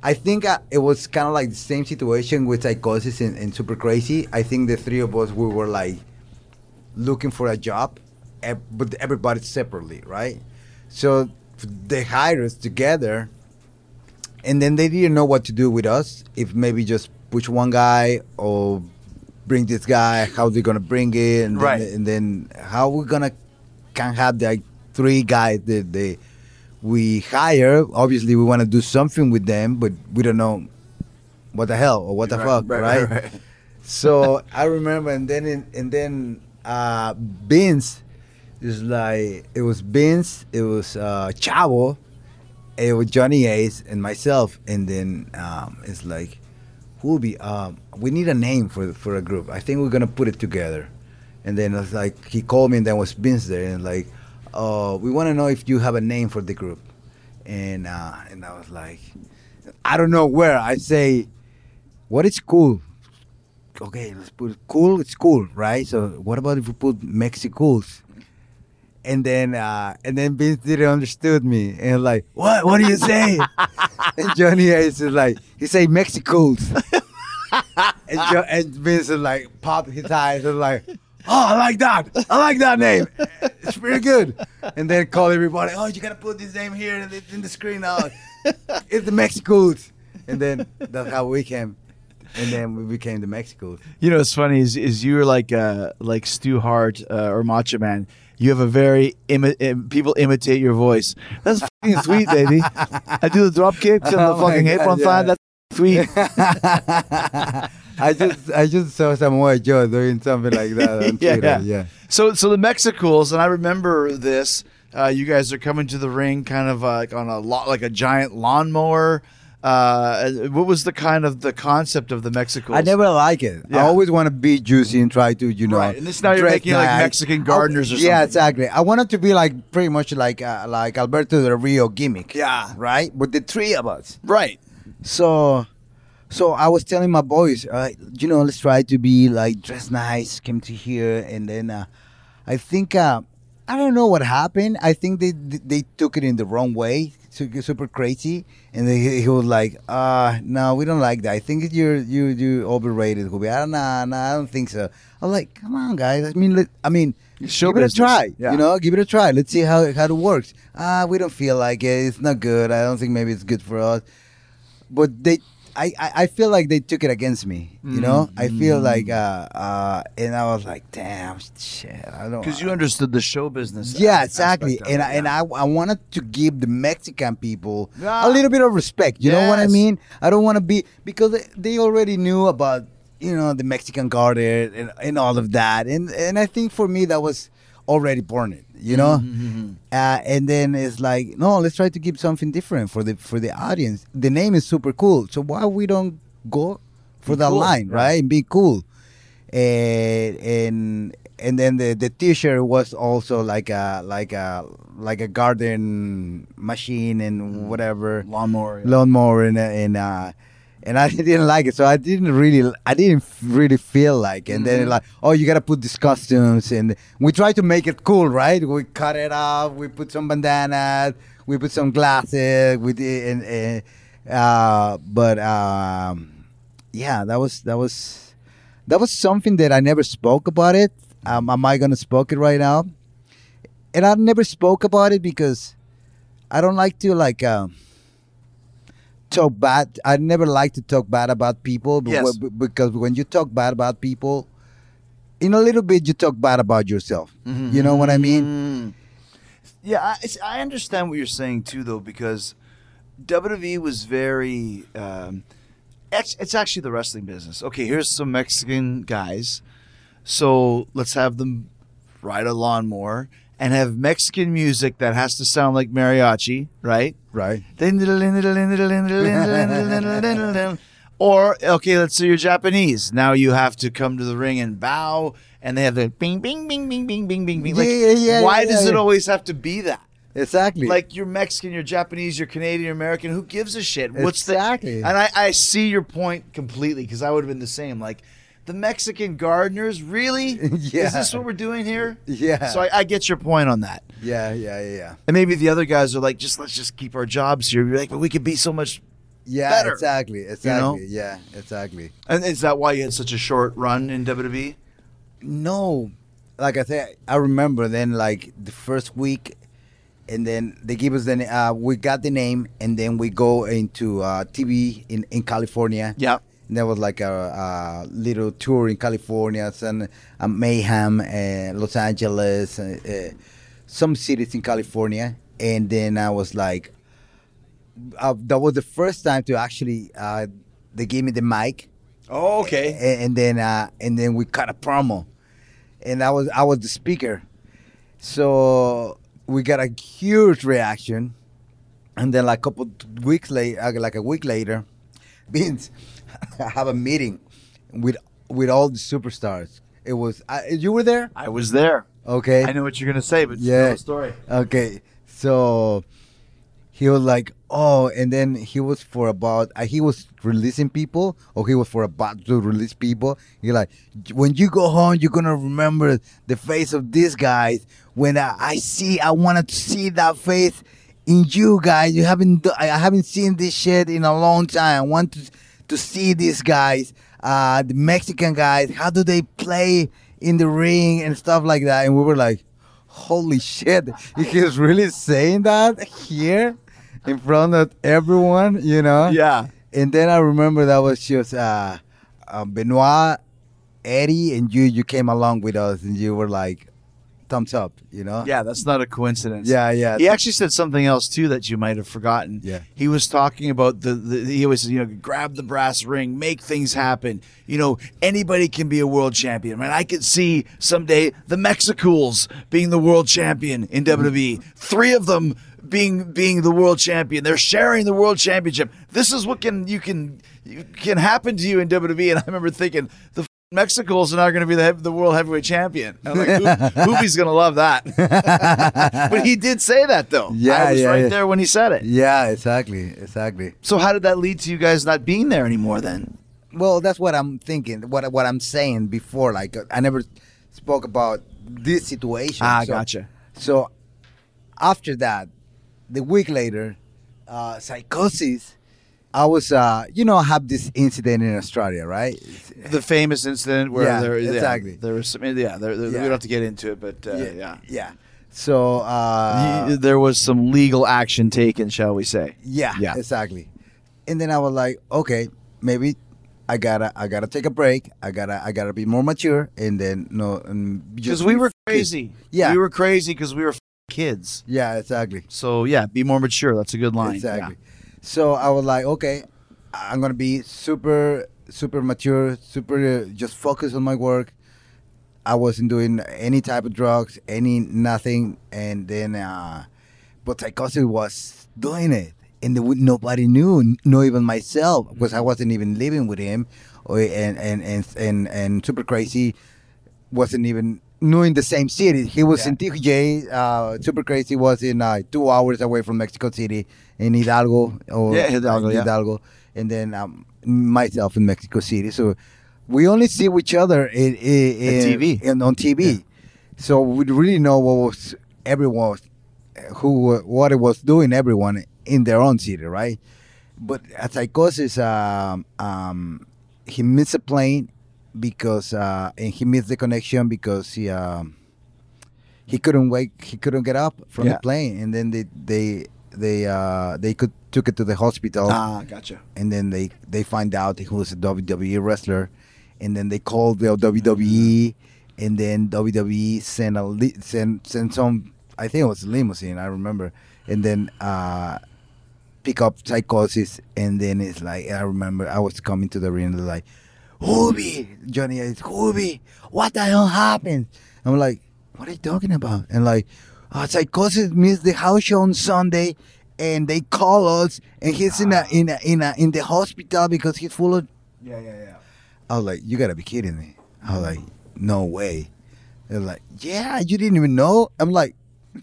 I think I, it was kind of like the same situation with Psychosis and, and Super Crazy. I think the three of us, we were like looking for a job, but everybody separately, right? So they hired us together, and then they didn't know what to do with us. If maybe just push one guy or bring this guy, how they're gonna bring it, and right. then, and then how we're gonna can have the like, three guys that they. We hire, obviously we want to do something with them, but we don't know what the hell or what the right, fuck, right? right? right, right. So I remember, and then in, and then uh, Vince is like, it was Vince, it was uh, Chavo, it was Johnny Ace, and myself, and then um, it's like, who'll be? Um, we need a name for for a group. I think we're gonna put it together, and then it's like he called me, and then was Vince there, and like. Uh, we want to know if you have a name for the group, and uh, and I was like, I don't know where I say, what is cool? Okay, let's put cool. It's cool, right? So what about if we put Mexicools? And then uh, and then Vince didn't understood me, and like, what? What do you say? And Johnny is like, he say Mexicools, and, jo- and Vince is like, pop his eyes and like. Oh, I like that. I like that name. It's pretty good. And then call everybody. Oh, you got to put this name here and it's in the screen now. It's the Mexicools. And then that's how we came. And then we became the Mexicools. You know, what's funny is is you're like uh, like Stu Hart uh, or Macho Man. You have a very imi- Im- people imitate your voice. That's fucking sweet, baby. I do the drop kicks and oh the fucking God, apron yeah. fly. That's sweet. I just I just saw Samoa Joe doing something like that on yeah, Twitter. Yeah. yeah. So so the Mexicools, and I remember this. Uh, you guys are coming to the ring, kind of like on a lot, like a giant lawnmower. Uh, what was the kind of the concept of the Mexicools? I never like it. Yeah. I always want to be juicy and try to, you know. Right. And this now you're making like Mexican gardeners oh, or something. Yeah, exactly. I wanted to be like pretty much like uh, like Alberto Del Rio gimmick. Yeah. Right. With the three of us. Right. So. So I was telling my boys, uh, you know, let's try to be like dress nice, came to here. And then uh, I think, uh, I don't know what happened. I think they they took it in the wrong way, Super Crazy. And they, he was like, uh, no, we don't like that. I think you're you you overrated. Hubi. I don't know. Nah, I don't think so. I'm like, come on, guys. I mean, let, I mean, show give business. It a try. Yeah. You know, give it a try. Let's see how, how it works. Uh, we don't feel like it. It's not good. I don't think maybe it's good for us. But they... I, I feel like they took it against me, you know? Mm-hmm. I feel like, uh, uh, and I was like, damn, shit, I don't... Because you understood the show business. Yeah, exactly. And, I, and I, I wanted to give the Mexican people ah. a little bit of respect. You yes. know what I mean? I don't want to be... Because they already knew about... you know, the Mexican Garden and, and all of that. And and I think for me that was already born, you know? Mm-hmm. Uh, and then it's like, no, let's try to give something different for the for the audience. The name is super cool. So why we don't go for be that cool, line, right? right? And be cool. And and and then the, the t-shirt was also like a like a like a garden machine and mm-hmm. whatever. Lawnmower. Yeah. Lawnmower and and uh And I didn't like it, so I didn't really, I didn't really feel like. And mm-hmm. then like, oh, you gotta put these costumes, and we try to make it cool, right? We cut it off, we put some bandanas, we put some glasses, we did, and, and uh, but um, yeah, that was that was that was something that I never spoke about it. Um, am I gonna spoke it right now? And I never spoke about it because I don't like to like. Uh, Talk bad. I never like to talk bad about people yes. because when you talk bad about people, in a little bit you talk bad about yourself. Mm-hmm. You know what I mean? Yeah, I, I understand what you're saying too, though, because W W E was very. Um, it's, it's actually the wrestling business. Okay, here's some Mexican guys, so let's have them ride a lawnmower. And have Mexican music that has to sound like mariachi, right? Right. Or, okay, let's say you're Japanese. Now you have to come to the ring and bow, and they have the bing, bing, bing, bing, bing, bing, bing, bing. Like, yeah, yeah, why yeah, does yeah. it always have to be that? Exactly. Like, you're Mexican, you're Japanese, you're Canadian, you're American. Who gives a shit? What's exactly. The, and I, I see your point completely, because I would have been the same. Like, the Mexican gardeners, really? Yeah. Is this what we're doing here? Yeah. So I, I get your point on that. Yeah, yeah, yeah. And maybe the other guys are like, just let's just keep our jobs here. You're like, but we could be so much yeah, better. Yeah, exactly, exactly. You know? Yeah, exactly. And is that why you had such a short run in W W E? No, like I said, I remember then like the first week, and then they give us the uh, we got the name, and then we go into uh, T V in in California. Yeah. And there was like a, a little tour in California, some uh, Mayhem, uh, Los Angeles, uh, uh, some cities in California. And then I was like, uh, that was the first time to actually, uh, they gave me the mic. Oh, okay. And, and then uh, and then we cut a promo. And I was I was the speaker. So we got a huge reaction. And then like a couple weeks later, like a week later, Vince... I have a meeting with with all the superstars. It was I, you were there. I was there. Okay, I know what you're gonna say, but yeah, the story. Okay, so he was like, oh, and then he was for about uh, he was releasing people, or he was for about to release people. He like, when you go home, you're gonna remember the face of these guys. When I, I see, I wanted to see that face in you guys. You haven't, I haven't seen this shit in a long time. I want to. to see these guys, uh, the Mexican guys, how do they play in the ring and stuff like that. And we were like, holy shit, he's really saying that here in front of everyone, you know? Yeah. And then I remember that was just uh, uh, Benoit, Eddie, and you, you came along with us, and you were like, thumbs up, you know? Yeah, that's not a coincidence. Yeah, yeah. He actually said something else, too, that you might have forgotten. Yeah. He was talking about the, the he always says, you know, grab the brass ring, make things happen. You know, anybody can be a world champion. I mean, I could see someday the Mexicools being the world champion in W W E. Three of them being being the world champion. They're sharing the world championship. This is what can you can you can happen to you in W W E. And I remember thinking, the Mexicools are now going to be the, the world heavyweight champion. I'm like, Hoobie's going to love that. But he did say that, though. Yeah, I was yeah, right yeah. there when he said it. Yeah, exactly, exactly. So how did that lead to you guys not being there anymore then? Well, that's what I'm thinking, what what I'm saying before. Like, I never spoke about this situation. Ah, so, gotcha. So after that, the week later, uh, Psicosis, I was, uh, you know, have this incident in Australia, right? The famous incident where yeah, there, exactly. yeah, there was some, yeah, there, there, yeah. we don't have to get into it, but uh, yeah, yeah, yeah. So uh, the, there was some legal action taken, shall we say? Yeah, yeah, exactly. And then I was like, okay, maybe I gotta, I gotta take a break. I gotta, I gotta be more mature, and then no, because we were crazy. Kids. Yeah, we were crazy because we were f- kids. Yeah, exactly. So yeah, be more mature. That's a good line. Exactly. Yeah. So I was like, okay, I'm going to be super super mature, super uh, just focused on my work. I wasn't doing any type of drugs, any nothing. And then, uh, but Psychosis was doing it. And the, nobody knew, not even myself, because I wasn't even living with him. Or, and, and, and, and, and Super Crazy wasn't even knew in the same city. He was yeah. in T J. Uh, Super Crazy was in uh, two hours away from Mexico City, in Hidalgo. Or yeah, Hidalgo. Yeah. Hidalgo. And then um, myself in Mexico City. So we only see each other in, in, in T V and on T V. Yeah. So we really know what was everyone, who what it was doing. Everyone in their own city, right? But at Psychosis, um, um, he missed a plane because uh, and he missed the connection because he um, he couldn't wake, he couldn't get up from yeah. the plane, and then they they they uh, they could. took it to the hospital. Ah, gotcha. And then they, they find out he was a W W E wrestler, and then they called the W W E, and then W W E sent a li- sent sent some. I think it was a limousine. I remember, and then uh, pick up Psychosis, and then it's like I remember I was coming to the arena like, Hubie, Johnny, it's Hubie. What the hell happened? I'm like, what are you talking about? And like, oh, Psychosis missed the house show on Sunday. And they call us, and he's in a, in a, in a, in the hospital because he's full of. Yeah, yeah, yeah. I was like, you gotta be kidding me! I was like, no way. They're like, yeah, you didn't even know. I'm like,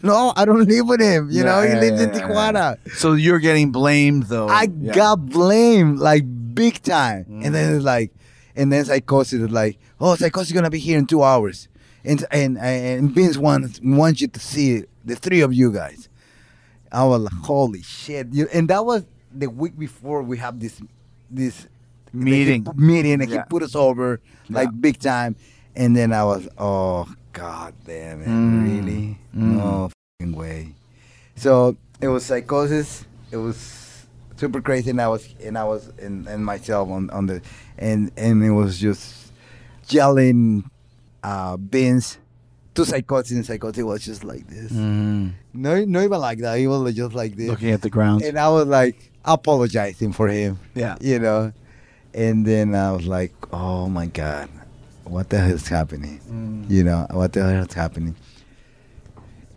no, I don't live with him. You yeah, know, he yeah, lives yeah, in yeah, Tijuana. Yeah. So you're getting blamed, though. I yeah. got blamed like big time, mm. and then it's like, and then Psychosis is like, oh, Psychosis is gonna be here in two hours, and and and Vince wants wants you to see the three of you guys. I was like, holy shit. You, and that was the week before we have this this meeting. He, meeting, and yeah. he put us over, yeah. like, big time. And then I was, oh, god damn it, mm. really? Mm. No fucking way. So it was Psychosis. It was Super Crazy, and I was, and I was, and, and myself on, on the, and, and it was just yelling uh, Vince. To Psychosis, and Psychosis was just like this. Mm. No, not even like that. He was just like this. Looking at the ground. And I was like apologizing for him. Yeah. You know? And then I was like, oh my God, what the hell is happening? Mm. You know, what the hell is happening?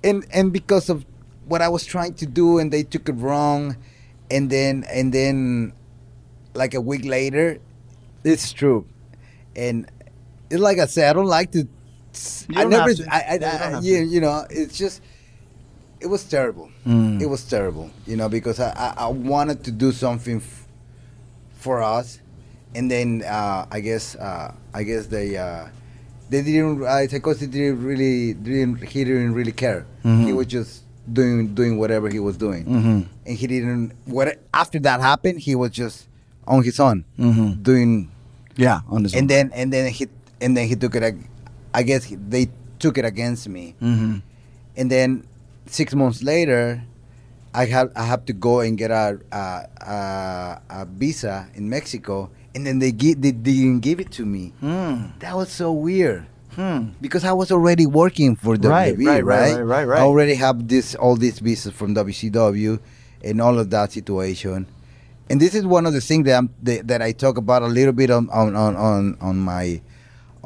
And and because of what I was trying to do, and they took it wrong, and then and then like a week later, it's true. And it's like I said, I don't like to I never, I, I, I, I you, you know, it's just, it was terrible. Mm. It was terrible, you know, because I, I, I wanted to do something f- for us, and then uh, I guess, uh, I guess they, uh, they didn't. Uh, Psychosis didn't really, didn't he didn't really care. Mm-hmm. He was just doing, doing whatever he was doing, mm-hmm. and he didn't. What after that happened, he was just on his own, mm-hmm. doing, yeah, on his own. And then, and then he, and then he took it. Like, I guess he, they took it against me, mm-hmm. and then six months later, I have I have to go and get a a, a, a visa in Mexico, and then they give, they, they didn't give it to me. Mm. That was so weird, hmm. because I was already working for W W E, right, right, right, right, right, right. I already have this all these visas from W C W and all of that situation, and this is one of the things that I'm, that, that I talk about a little bit on on on on, on my.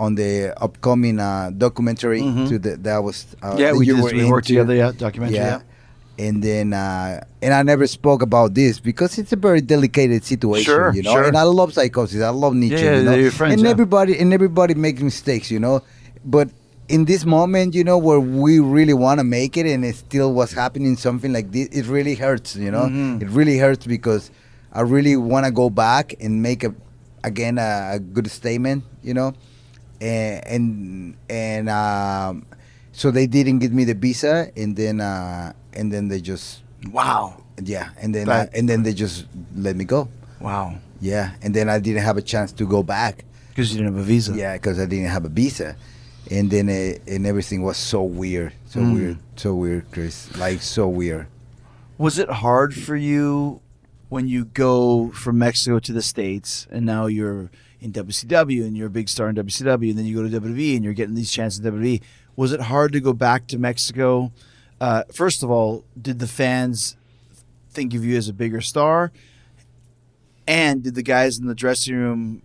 on the upcoming uh, documentary, mm-hmm. to the, that was uh, yeah that we, you just, were we worked together yeah documentary yeah, yeah. and then uh, and I never spoke about this because it's a very delicate situation, sure, you know, sure. and I love Psychosis, I love Nietzsche, yeah, you know? Your friends, and yeah. everybody and everybody makes mistakes, you know, but in this moment, you know, where we really want to make it, and it still was happening something like this, it really hurts, you know, mm-hmm. it really hurts because I really want to go back and make a again a, a good statement, you know. And and, and um, so they didn't give me the visa, and then uh, and then they just wow yeah and then I, and then they just let me go. Wow. Yeah, and then I didn't have a chance to go back because you didn't have a visa. Yeah, because I didn't have a visa, and then it, and everything was so weird, so mm. weird, so weird, Chris, like so weird. Was it hard for you when you go from Mexico to the States, and now you're in W C W, and you're a big star in W C W, and then you go to W W E, and you're getting these chances in W W E. Was it hard to go back to Mexico? Uh, first of all, did the fans think of you as a bigger star? And did the guys in the dressing room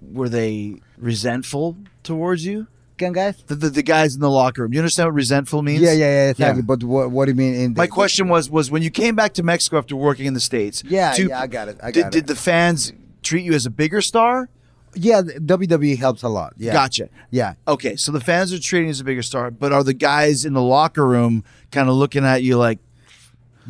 were they resentful towards you, Gangai? The, the, the guys in the locker room. You understand what resentful means? Yeah, yeah, yeah. Exactly. Yeah. But what, what do you mean? In the, My question the, was, was when you came back to Mexico after working in the States. Yeah, to, yeah, I got it. I got did, it. Did the fans treat you as a bigger star? Yeah, W W E helps a lot. Yeah. Gotcha. Yeah. Okay, so the fans are treating you as a bigger star, but are the guys in the locker room kind of looking at you like...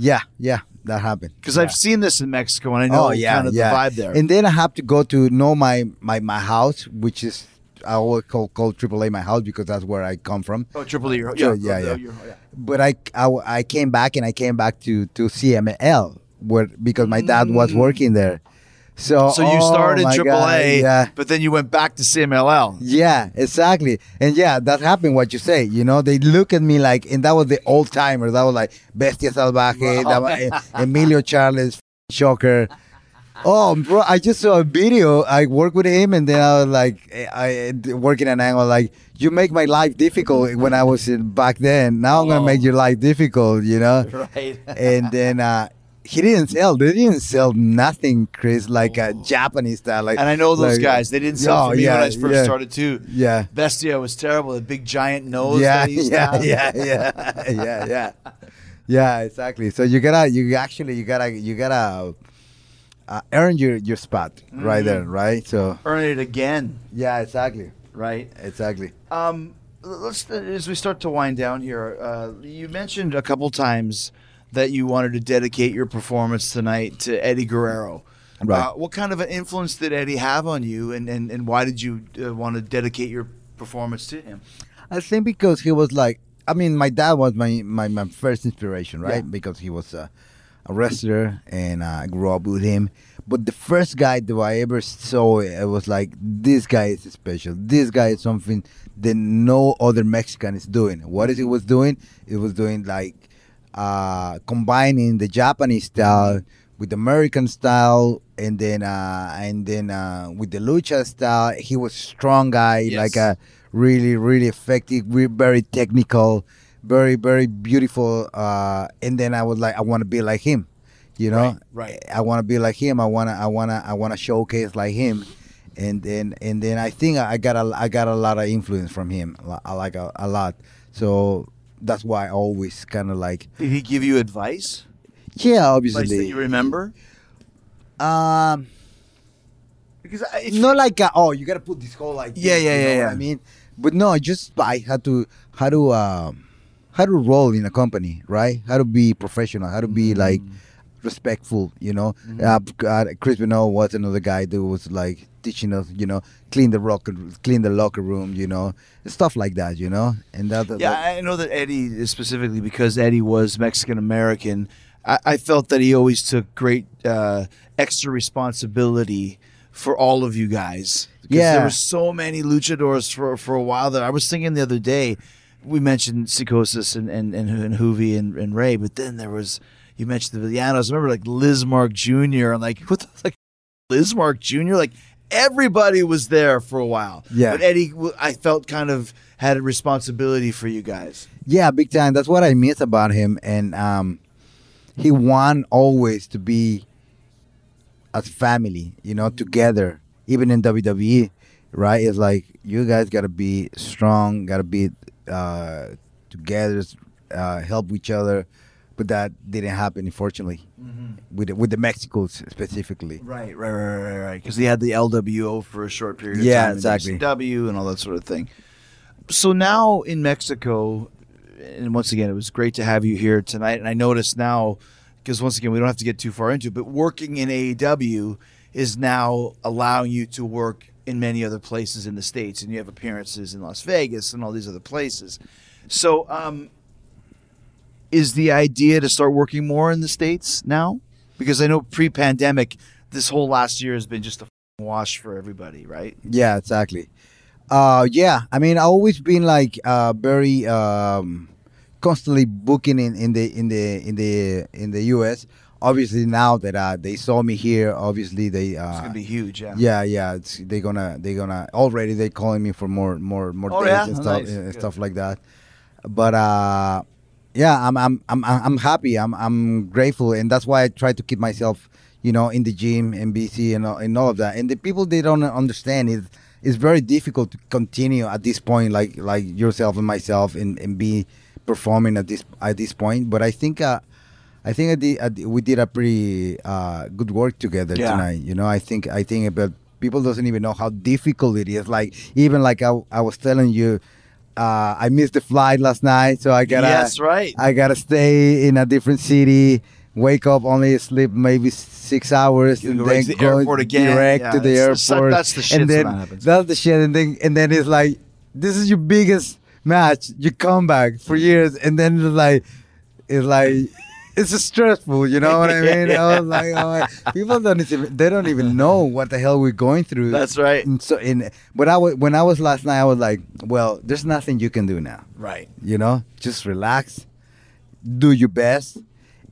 Yeah, yeah, that happened. Because yeah. I've seen this in Mexico, and I know oh, yeah, kind of yeah. the vibe there. And then I have to go to know my, my, my house, which is... I always call, call Triple A my house because that's where I come from. Oh, Triple A, your yeah, home. Yeah, yeah, yeah. yeah. But I, I, I came back, and I came back to, to C M L where, because my dad was working there. So, so you started oh Triple God, A, yeah. but then you went back to C M L L. Yeah, exactly. And yeah, that happened what you say. You know, they look at me like, and that was the old timer. That was like Bestia Salvaje, wow. that was Emilio Charles, Shocker. Oh, bro, I just saw a video. I worked with him, and then I was like, I, I working an angle like, you make my life difficult when I was in, back then. Now I'm going to make your life difficult, you know? Right. And then... Uh, He didn't sell. They didn't sell nothing, Chris, like a Japanese style. Like, and I know those like, guys. They didn't sell oh, for me yeah, when I first yeah, started, too. Yeah. Bestia was terrible. The big, giant nose yeah, that he used yeah, to have. Yeah, yeah, yeah, yeah. Yeah, exactly. So you got to, you actually, you got to, you got to uh, earn your, your spot mm-hmm. right there, right? So earn it again. Yeah, exactly. Right. Exactly. Um, let's, as we start to wind down here, uh, you mentioned a couple times that you wanted to dedicate your performance tonight to Eddie Guerrero. Right. Uh, what kind of an influence did Eddie have on you, and, and, and why did you uh, want to dedicate your performance to him? I think because he was like, I mean, my dad was my, my, my first inspiration, right? Yeah. Because he was a, a wrestler, and I grew up with him. But the first guy that I ever saw, it was like, this guy is special. This guy is something that no other Mexican is doing. What is he was doing? It was doing like, Uh, combining the Japanese style with the American style, and then uh, and then uh, with the lucha style. He was a strong guy, yes. like a really, really effective, very technical, very, very beautiful. Uh, and then I was like, I want to be like him, you know. Right. right. I want to be like him. I wanna, I wanna, I wanna showcase like him. And then, and then I think I got a, I got a lot of influence from him. I like a, a lot. So. That's why I always kind of like... Did he give you advice? Yeah, obviously. Advice that you remember? Um, because I, Not like, a, oh, you got to put this whole like... Yeah, this, yeah, you know yeah, what yeah. I mean? But no, just I had to... How to um, how to roll in a company, right? How to be professional. How to be mm-hmm. like respectful, you know? Mm-hmm. Uh, Chris Benoit was another guy that was like teaching us, you know, clean the rock, clean the locker room, you know, stuff like that, you know. And that, yeah, that, I know that Eddie specifically because Eddie was Mexican American. I, I felt that he always took great uh, extra responsibility for all of you guys. Yeah, there were so many luchadors for for a while that I was thinking the other day. We mentioned Psicosis and and and, and Hoovy and, and Ray, but then there was you mentioned the Villanos. I remember like Lismark Junior and like what the like Lismark Junior like. Everybody was there for a while. Yeah. But Eddie, I felt kind of had a responsibility for you guys. Yeah, big time. That's what I miss about him. And um, he wanted always to be as family, you know, together. Even in W W E, right? It's like, you guys got to be strong, got to be uh, together, uh, help each other. But that didn't happen, unfortunately, mm-hmm. with with the Mexicools specifically. Right, right, right, right, right. Because they had the L W O for a short period of yeah, time. Yeah, exactly. W and all that sort of thing. So now in Mexico, and once again, it was great to have you here tonight. And I noticed now, because once again, we don't have to get too far into it, but working in A E W is now allowing you to work in many other places in the States. And you have appearances in Las Vegas and all these other places. So, um... is the idea to start working more in the States now? Because I know pre-pandemic, this whole last year has been just a f-ing wash for everybody, right? Yeah, exactly. Uh, yeah, I mean, I've always been like uh, very um, constantly booking in, in the in the in the in the U S. Obviously, now that uh, they saw me here, obviously they uh, it's gonna be huge. Yeah, yeah, yeah. It's, they're gonna they're gonna already they're calling me for more more more oh, days yeah? and oh, stuff nice. and Good. stuff like that. But. Uh, Yeah, I'm I'm I'm I'm happy. I'm I'm grateful, and that's why I try to keep myself, you know, in the gym and busy and, and all of that. And the people, they don't understand it. It's very difficult to continue at this point, like like yourself and myself, and, and be performing at this at this point. But I think uh, I think I did, I did, we did a pretty uh, good work together yeah. tonight. You know, I think I think, but people doesn't even know how difficult it is. Like even like I, I was telling you, uh, I missed the flight last night, so I gotta yes, right. I gotta stay in a different city. Wake up, only sleep maybe six hours, you and then to the go airport again. direct yeah, to the airport. That's the shit. And then, that happens. That's the shit. And then, and then it's like, this is your biggest match, your comeback for years, and then it's like, it's like, it's stressful. You know what I mean? yeah. I was like, oh, people don't even, they don't even know what the hell we're going through. That's right. And so, in but I was, when I was last night, I was like, well, there's nothing you can do now. Right. You know, just relax, do your best.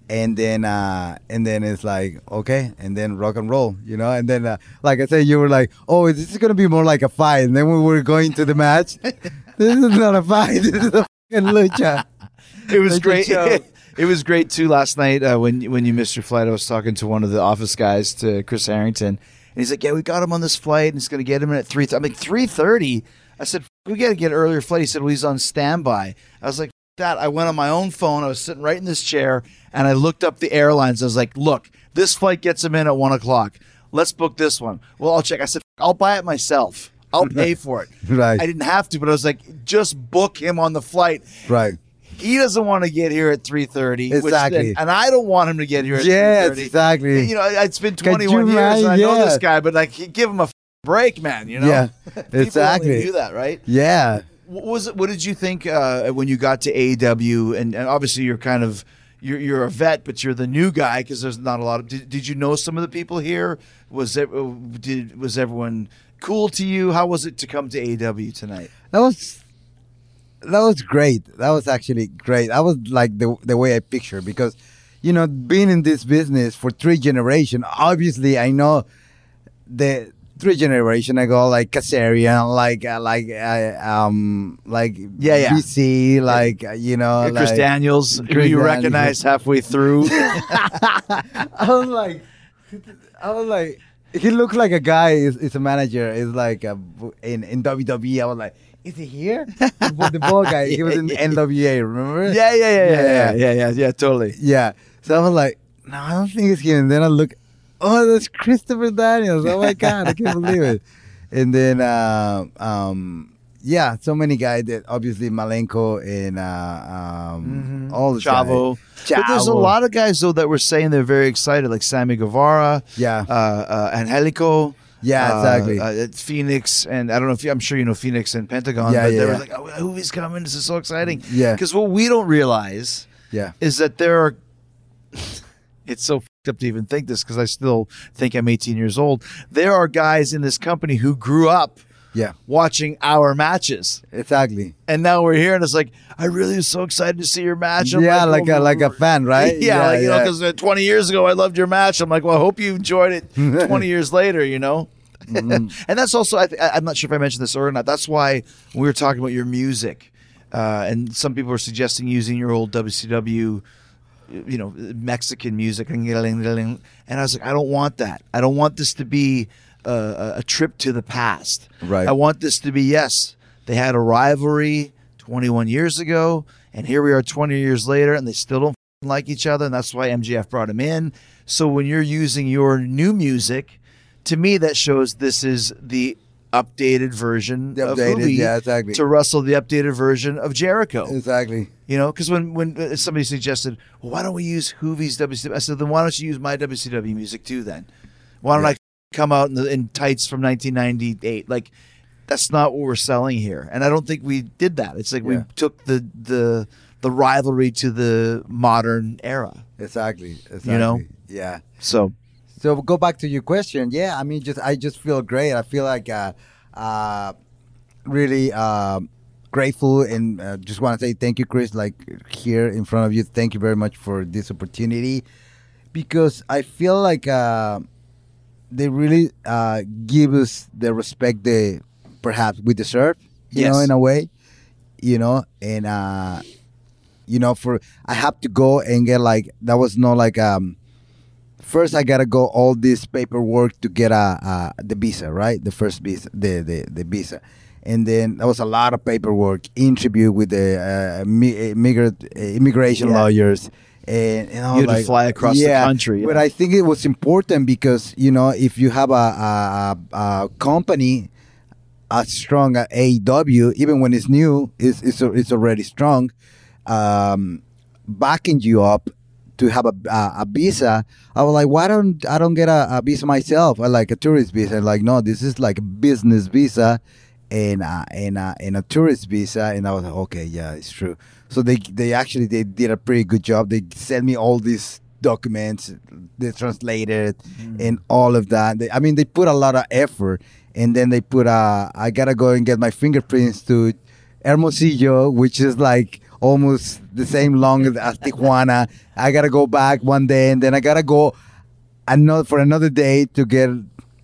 And then, uh, and then it's like, okay, and then rock and roll, you know. And then, uh, like I said, you were like, oh, this is gonna be more like a fight. And then we were going to the match. This is not a fight. This is a fucking lucha. It was lucha great. Show. It was great too last night uh, when when you missed your flight. I was talking to one of the office guys, to Chris Harrington, and he's like, yeah, we got him on this flight, and it's gonna get him in at three. Th- I'm like three thirty. I said, we gotta get an earlier flight. He said, well, he's on standby. I was like, that I went on my own phone. I was sitting right in this chair, and I looked up the airlines. I was like, "Look, this flight gets them in at one o'clock. Let's book this one." Well, I'll check. I said, "I'll buy it myself. I'll pay for it." Right. I didn't have to, but I was like, "Just book him on the flight." Right. He doesn't want to get here at three thirty. Exactly. Then, and I don't want him to get here at yeah, three thirty. Exactly. You know, it's been twenty-one years. Right? And I yeah. know this guy, but like, give him a break, man. You know. Yeah. People exactly. only do that, right? Yeah. What was it, what did you think uh, when you got to A E W? And, and obviously, you're kind of you're you're a vet, but you're the new guy because there's not a lot of. Did, did you know some of the people here? Was it did was everyone cool to you? How was it to come to A E W tonight? That was that was great. That was actually great. I was like the the way I picture, because you know, being in this business for three generations, obviously I know the. Three generation ago, like Kasarian, like uh, like uh, um, like yeah, yeah. B C, like uh, you know, yeah, Chris like, Daniels, who you recognize halfway through. I was like, I was like, he looks like a guy. Is is a manager. Is like a, in in W W E. I was like, is he here? The ball guy. He was in N W A. Remember? Yeah, yeah, yeah, yeah, yeah, yeah, yeah, yeah, yeah, yeah totally. Yeah. So I was like, no, I don't think it's here. And then I look. Oh, that's Christopher Daniels. Oh, my God. I can't believe it. And then, uh, um, yeah, so many guys that obviously Malenko and uh, um, mm-hmm. all the Chavo. Chavo. But there's a lot of guys, though, that were saying they're very excited, like Sammy Guevara. Yeah. Uh, uh, Angelico. Yeah, exactly. Uh, uh, Phoenix. And I don't know if you, I'm sure you know Phoenix and Pentagon. Yeah, but yeah, they were yeah. like, oh, who is coming? This is so exciting. Yeah. Because what we don't realize yeah. is that there are. It's so fucked up to even think this because I still think I'm eighteen years old. There are guys in this company who grew up yeah. watching our matches. Exactly. And now we're here and it's like, I really was so excited to see your match. I'm yeah, like, like, oh, a, like a fan, right? Yeah, yeah like, you yeah. know, because twenty years ago I loved your match. I'm like, well, I hope you enjoyed it twenty years later, you know? Mm-hmm. And that's also, I th- I'm not sure if I mentioned this or not. That's why we were talking about your music. Uh, and some people were suggesting using your old W C W you know, Mexican music. And I was like, I don't want that. I don't want this to be a, a trip to the past. Right. I want this to be, yes, they had a rivalry twenty-one years ago, and here we are twenty years later, and they still don't like each other, and that's why M J F brought him in. So when you're using your new music, to me, that shows this is the updated version the updated, of Movie yeah, exactly. to wrestle the updated version of Jericho. Exactly. You know, because when, when somebody suggested, well, why don't we use Hoovy's W C W? I said, then why don't you use my W C W music too then? Why don't yeah. I come out in, the, in tights from nineteen ninety-eight? Like, that's not what we're selling here. And I don't think we did that. It's like yeah. we took the, the the rivalry to the modern era. Exactly. exactly. You know? Yeah. So so we'll go back to your question. Yeah, I mean, just I just feel great. I feel like uh, uh, really... Uh, grateful and uh, just want to say thank you, Chris, like here in front of you. Thank you very much for this opportunity, because I feel like uh, they really uh, give us the respect they perhaps we deserve, you yes. know, in a way, you know, and, uh, you know, for I have to go and get like, that was not like um first I gotta go all this paperwork to get a, a the visa, right? The first visa, the the, the visa, and then there was a lot of paperwork, interview with the uh, immigrant, immigration yeah. lawyers. And, and I you had like, to fly across yeah, the country. Yeah. But I think it was important because, you know, if you have a, a, a company as strong as A E W, even when it's new, it's it's, it's already strong, um, backing you up to have a, a, a visa. I was like, why don't I don't get a, a visa myself? I like a tourist visa. I'm like, no, this is like a business visa and uh, and uh, and a tourist visa. And I was like, okay, yeah, it's true. So they they actually they did a pretty good job. They sent me all these documents, they translated mm. and all of that. They, I mean, they put a lot of effort, and then they put a, I gotta go and get my fingerprints to Hermosillo, which is like almost the same long as Tijuana. I gotta go back one day, and then I gotta go another for another day to get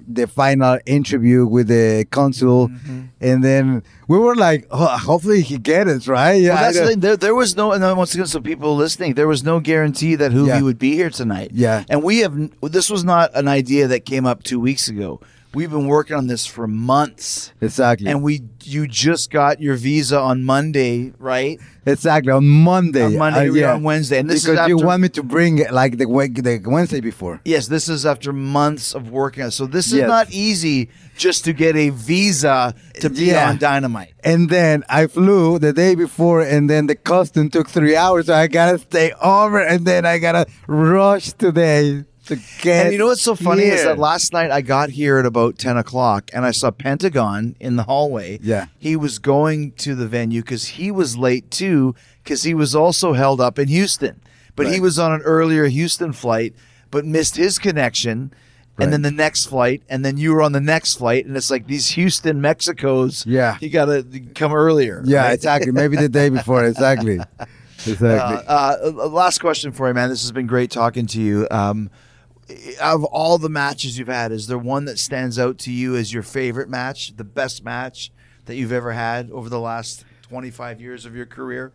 the final interview with the consul, mm-hmm. and then we were like, oh, hopefully he gets it, right? Yeah, well, that's the thing. There, there was no, and once again, so people listening, there was no guarantee that Hoovy yeah. would be here tonight. Yeah. And we have, this was not an idea that came up two weeks ago. We've been working on this for months. Exactly. And we, you just got your visa on Monday, right? Exactly, on Monday. On Monday, uh, yeah. We're on Wednesday. And this because is after, you want me to bring like the, the Wednesday before. Yes, this is after months of working on it. So this is yes. not easy just to get a visa to be yeah. on Dynamite. And then I flew the day before, and then the custom took three hours, so I got to stay over, and then I got to rush today. To get and you know what's so funny here. Is that last night I got here at about ten o'clock and I saw Pentagon in the hallway. Yeah. He was going to the venue because he was late too because he was also held up in Houston. But right. he was on an earlier Houston flight but missed his connection right. and then the next flight and then you were on the next flight and it's like these Houston Mexicos. Yeah. You got to come earlier. Yeah, right? Exactly. Maybe the day before. Exactly. Exactly. Uh, uh, last question for you, man. This has been great talking to you. Um, Out of all the matches you've had, is there one that stands out to you as your favorite match, the best match that you've ever had over the last twenty-five years of your career?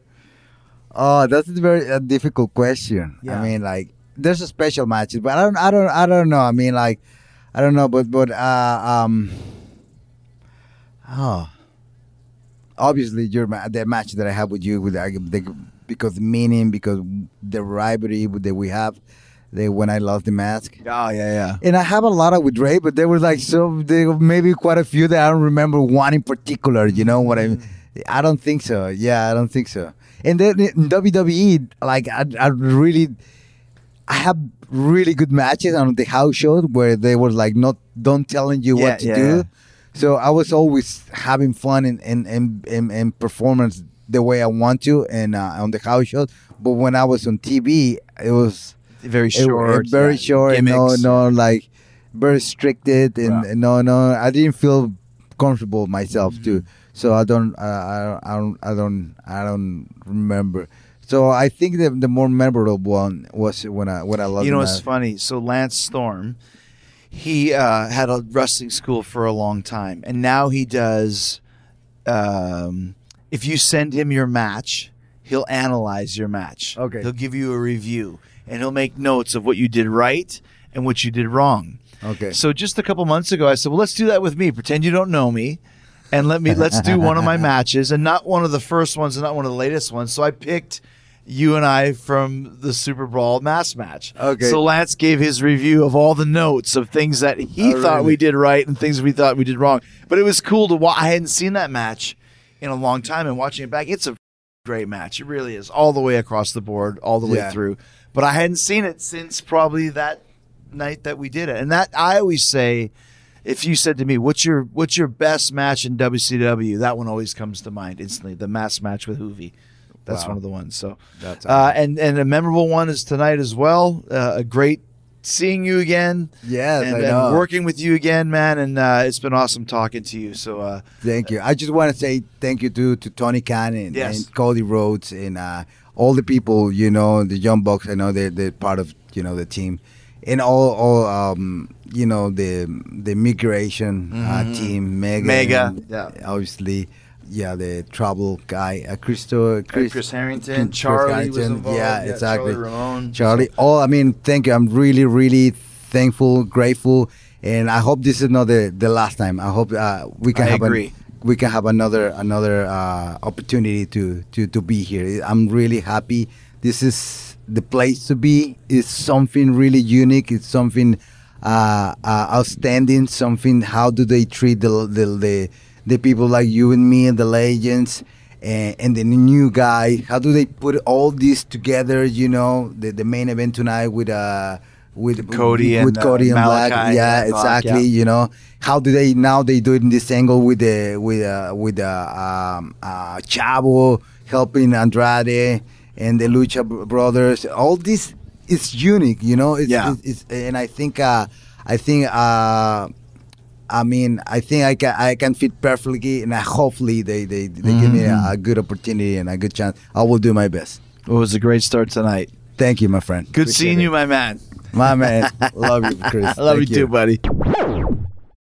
Oh, that's a very uh, difficult question. Yeah. I mean, like, there's a special matches, but I don't, I don't, I don't know. I mean, like, I don't know, but but uh, um, oh, obviously, your the match that I have with you with the, because meaning because the rivalry that we have. They, when I lost the mask. Oh, yeah, yeah. And I have a lot of with Ray, but there were like so, there maybe quite a few that I don't remember one in particular, you know what I mean? I don't think so. Yeah, I don't think so. And then in W W E, like, I, I really, I have really good matches on the house shows where they were like, not, don't telling you yeah, what to yeah, do. Yeah. So I was always having fun and, and, and, and, and performance the way I want to and uh, on the house shows. But when I was on T V, it was, very short, it, it, very yeah, short. Gimmicks. No, no, like very restricted, and yeah. no, no, I didn't feel comfortable myself mm-hmm. too. So I don't, uh, I don't, I don't, I don't remember. So I think the the more memorable one was when I when I loved. You know, it's funny. So Lance Storm, he uh, had a wrestling school for a long time, and now he does. Um, if you send him your match, he'll analyze your match. Okay, he'll give you a review. And he'll make notes of what you did right and what you did wrong. Okay. So just a couple months ago, I said, well, let's do that with me. Pretend you don't know me. And let me, let's do one of my matches. And not one of the first ones and not one of the latest ones. So I picked you and I from the Super Brawl mass match. Okay. So Lance gave his review of all the notes of things that he oh, thought really? we did right and things we thought we did wrong. But it was cool to watch. I hadn't seen that match in a long time. And watching it back, it's a great match. It really is. All the way across the board, all the yeah. way through. But I hadn't seen it since probably that night that we did it. And that I always say, if you said to me, what's your what's your best match in W C W? That one always comes to mind instantly. The mass match with Hoovy. That's wow. one of the ones. So That's awesome. uh, and, and a memorable one is tonight as well. Uh, a great seeing you again. Yes, and, I know. And working with you again, man. And uh, it's been awesome talking to you. So uh, Thank you. I just want to say thank you to, to Tony Khan and, yes. and Cody Rhodes and uh all the people, you know, the young bucks. I know they're they're part of, you know, the team, and all all um, you know the the migration mm-hmm. uh, team, Mega, Mega, and, yeah. obviously, yeah, the Trouble guy, uh, Christo, Chris, Chris Harrington, Chris Charlie Harrington. was involved. Yeah, yeah, exactly. Charlie Ramon. Charlie. Oh, I mean, thank you. I'm really, really thankful, grateful, and I hope this is not the, the last time. I hope uh, we can I have agree. An, we can have another another uh, opportunity to, to to be here. I'm really happy. This is the place to be. It's something really unique. It's something uh, uh, outstanding. Something. How do they treat the the the the people like you and me and the legends and, and the new guy? How do they put all this together, you know, the, the main event tonight with uh with Cody with and, Cody uh, and Malachi Black. Yeah, and exactly, Black, yeah. You know. How do they now they do it in this angle with the with uh with uh um uh Chavo helping Andrade and the Lucha Brothers. All this is unique, you know. It's, yeah. it's, it's and I think uh I think uh I mean, I think I can I can fit perfectly, and I, hopefully they they, they mm-hmm. give me a, a good opportunity and a good chance. I will do my best. It was a great start tonight. Thank you, my friend. Good Appreciate seeing it. you, my man. My man. Love you, Chris. I love Thank you, you too, buddy.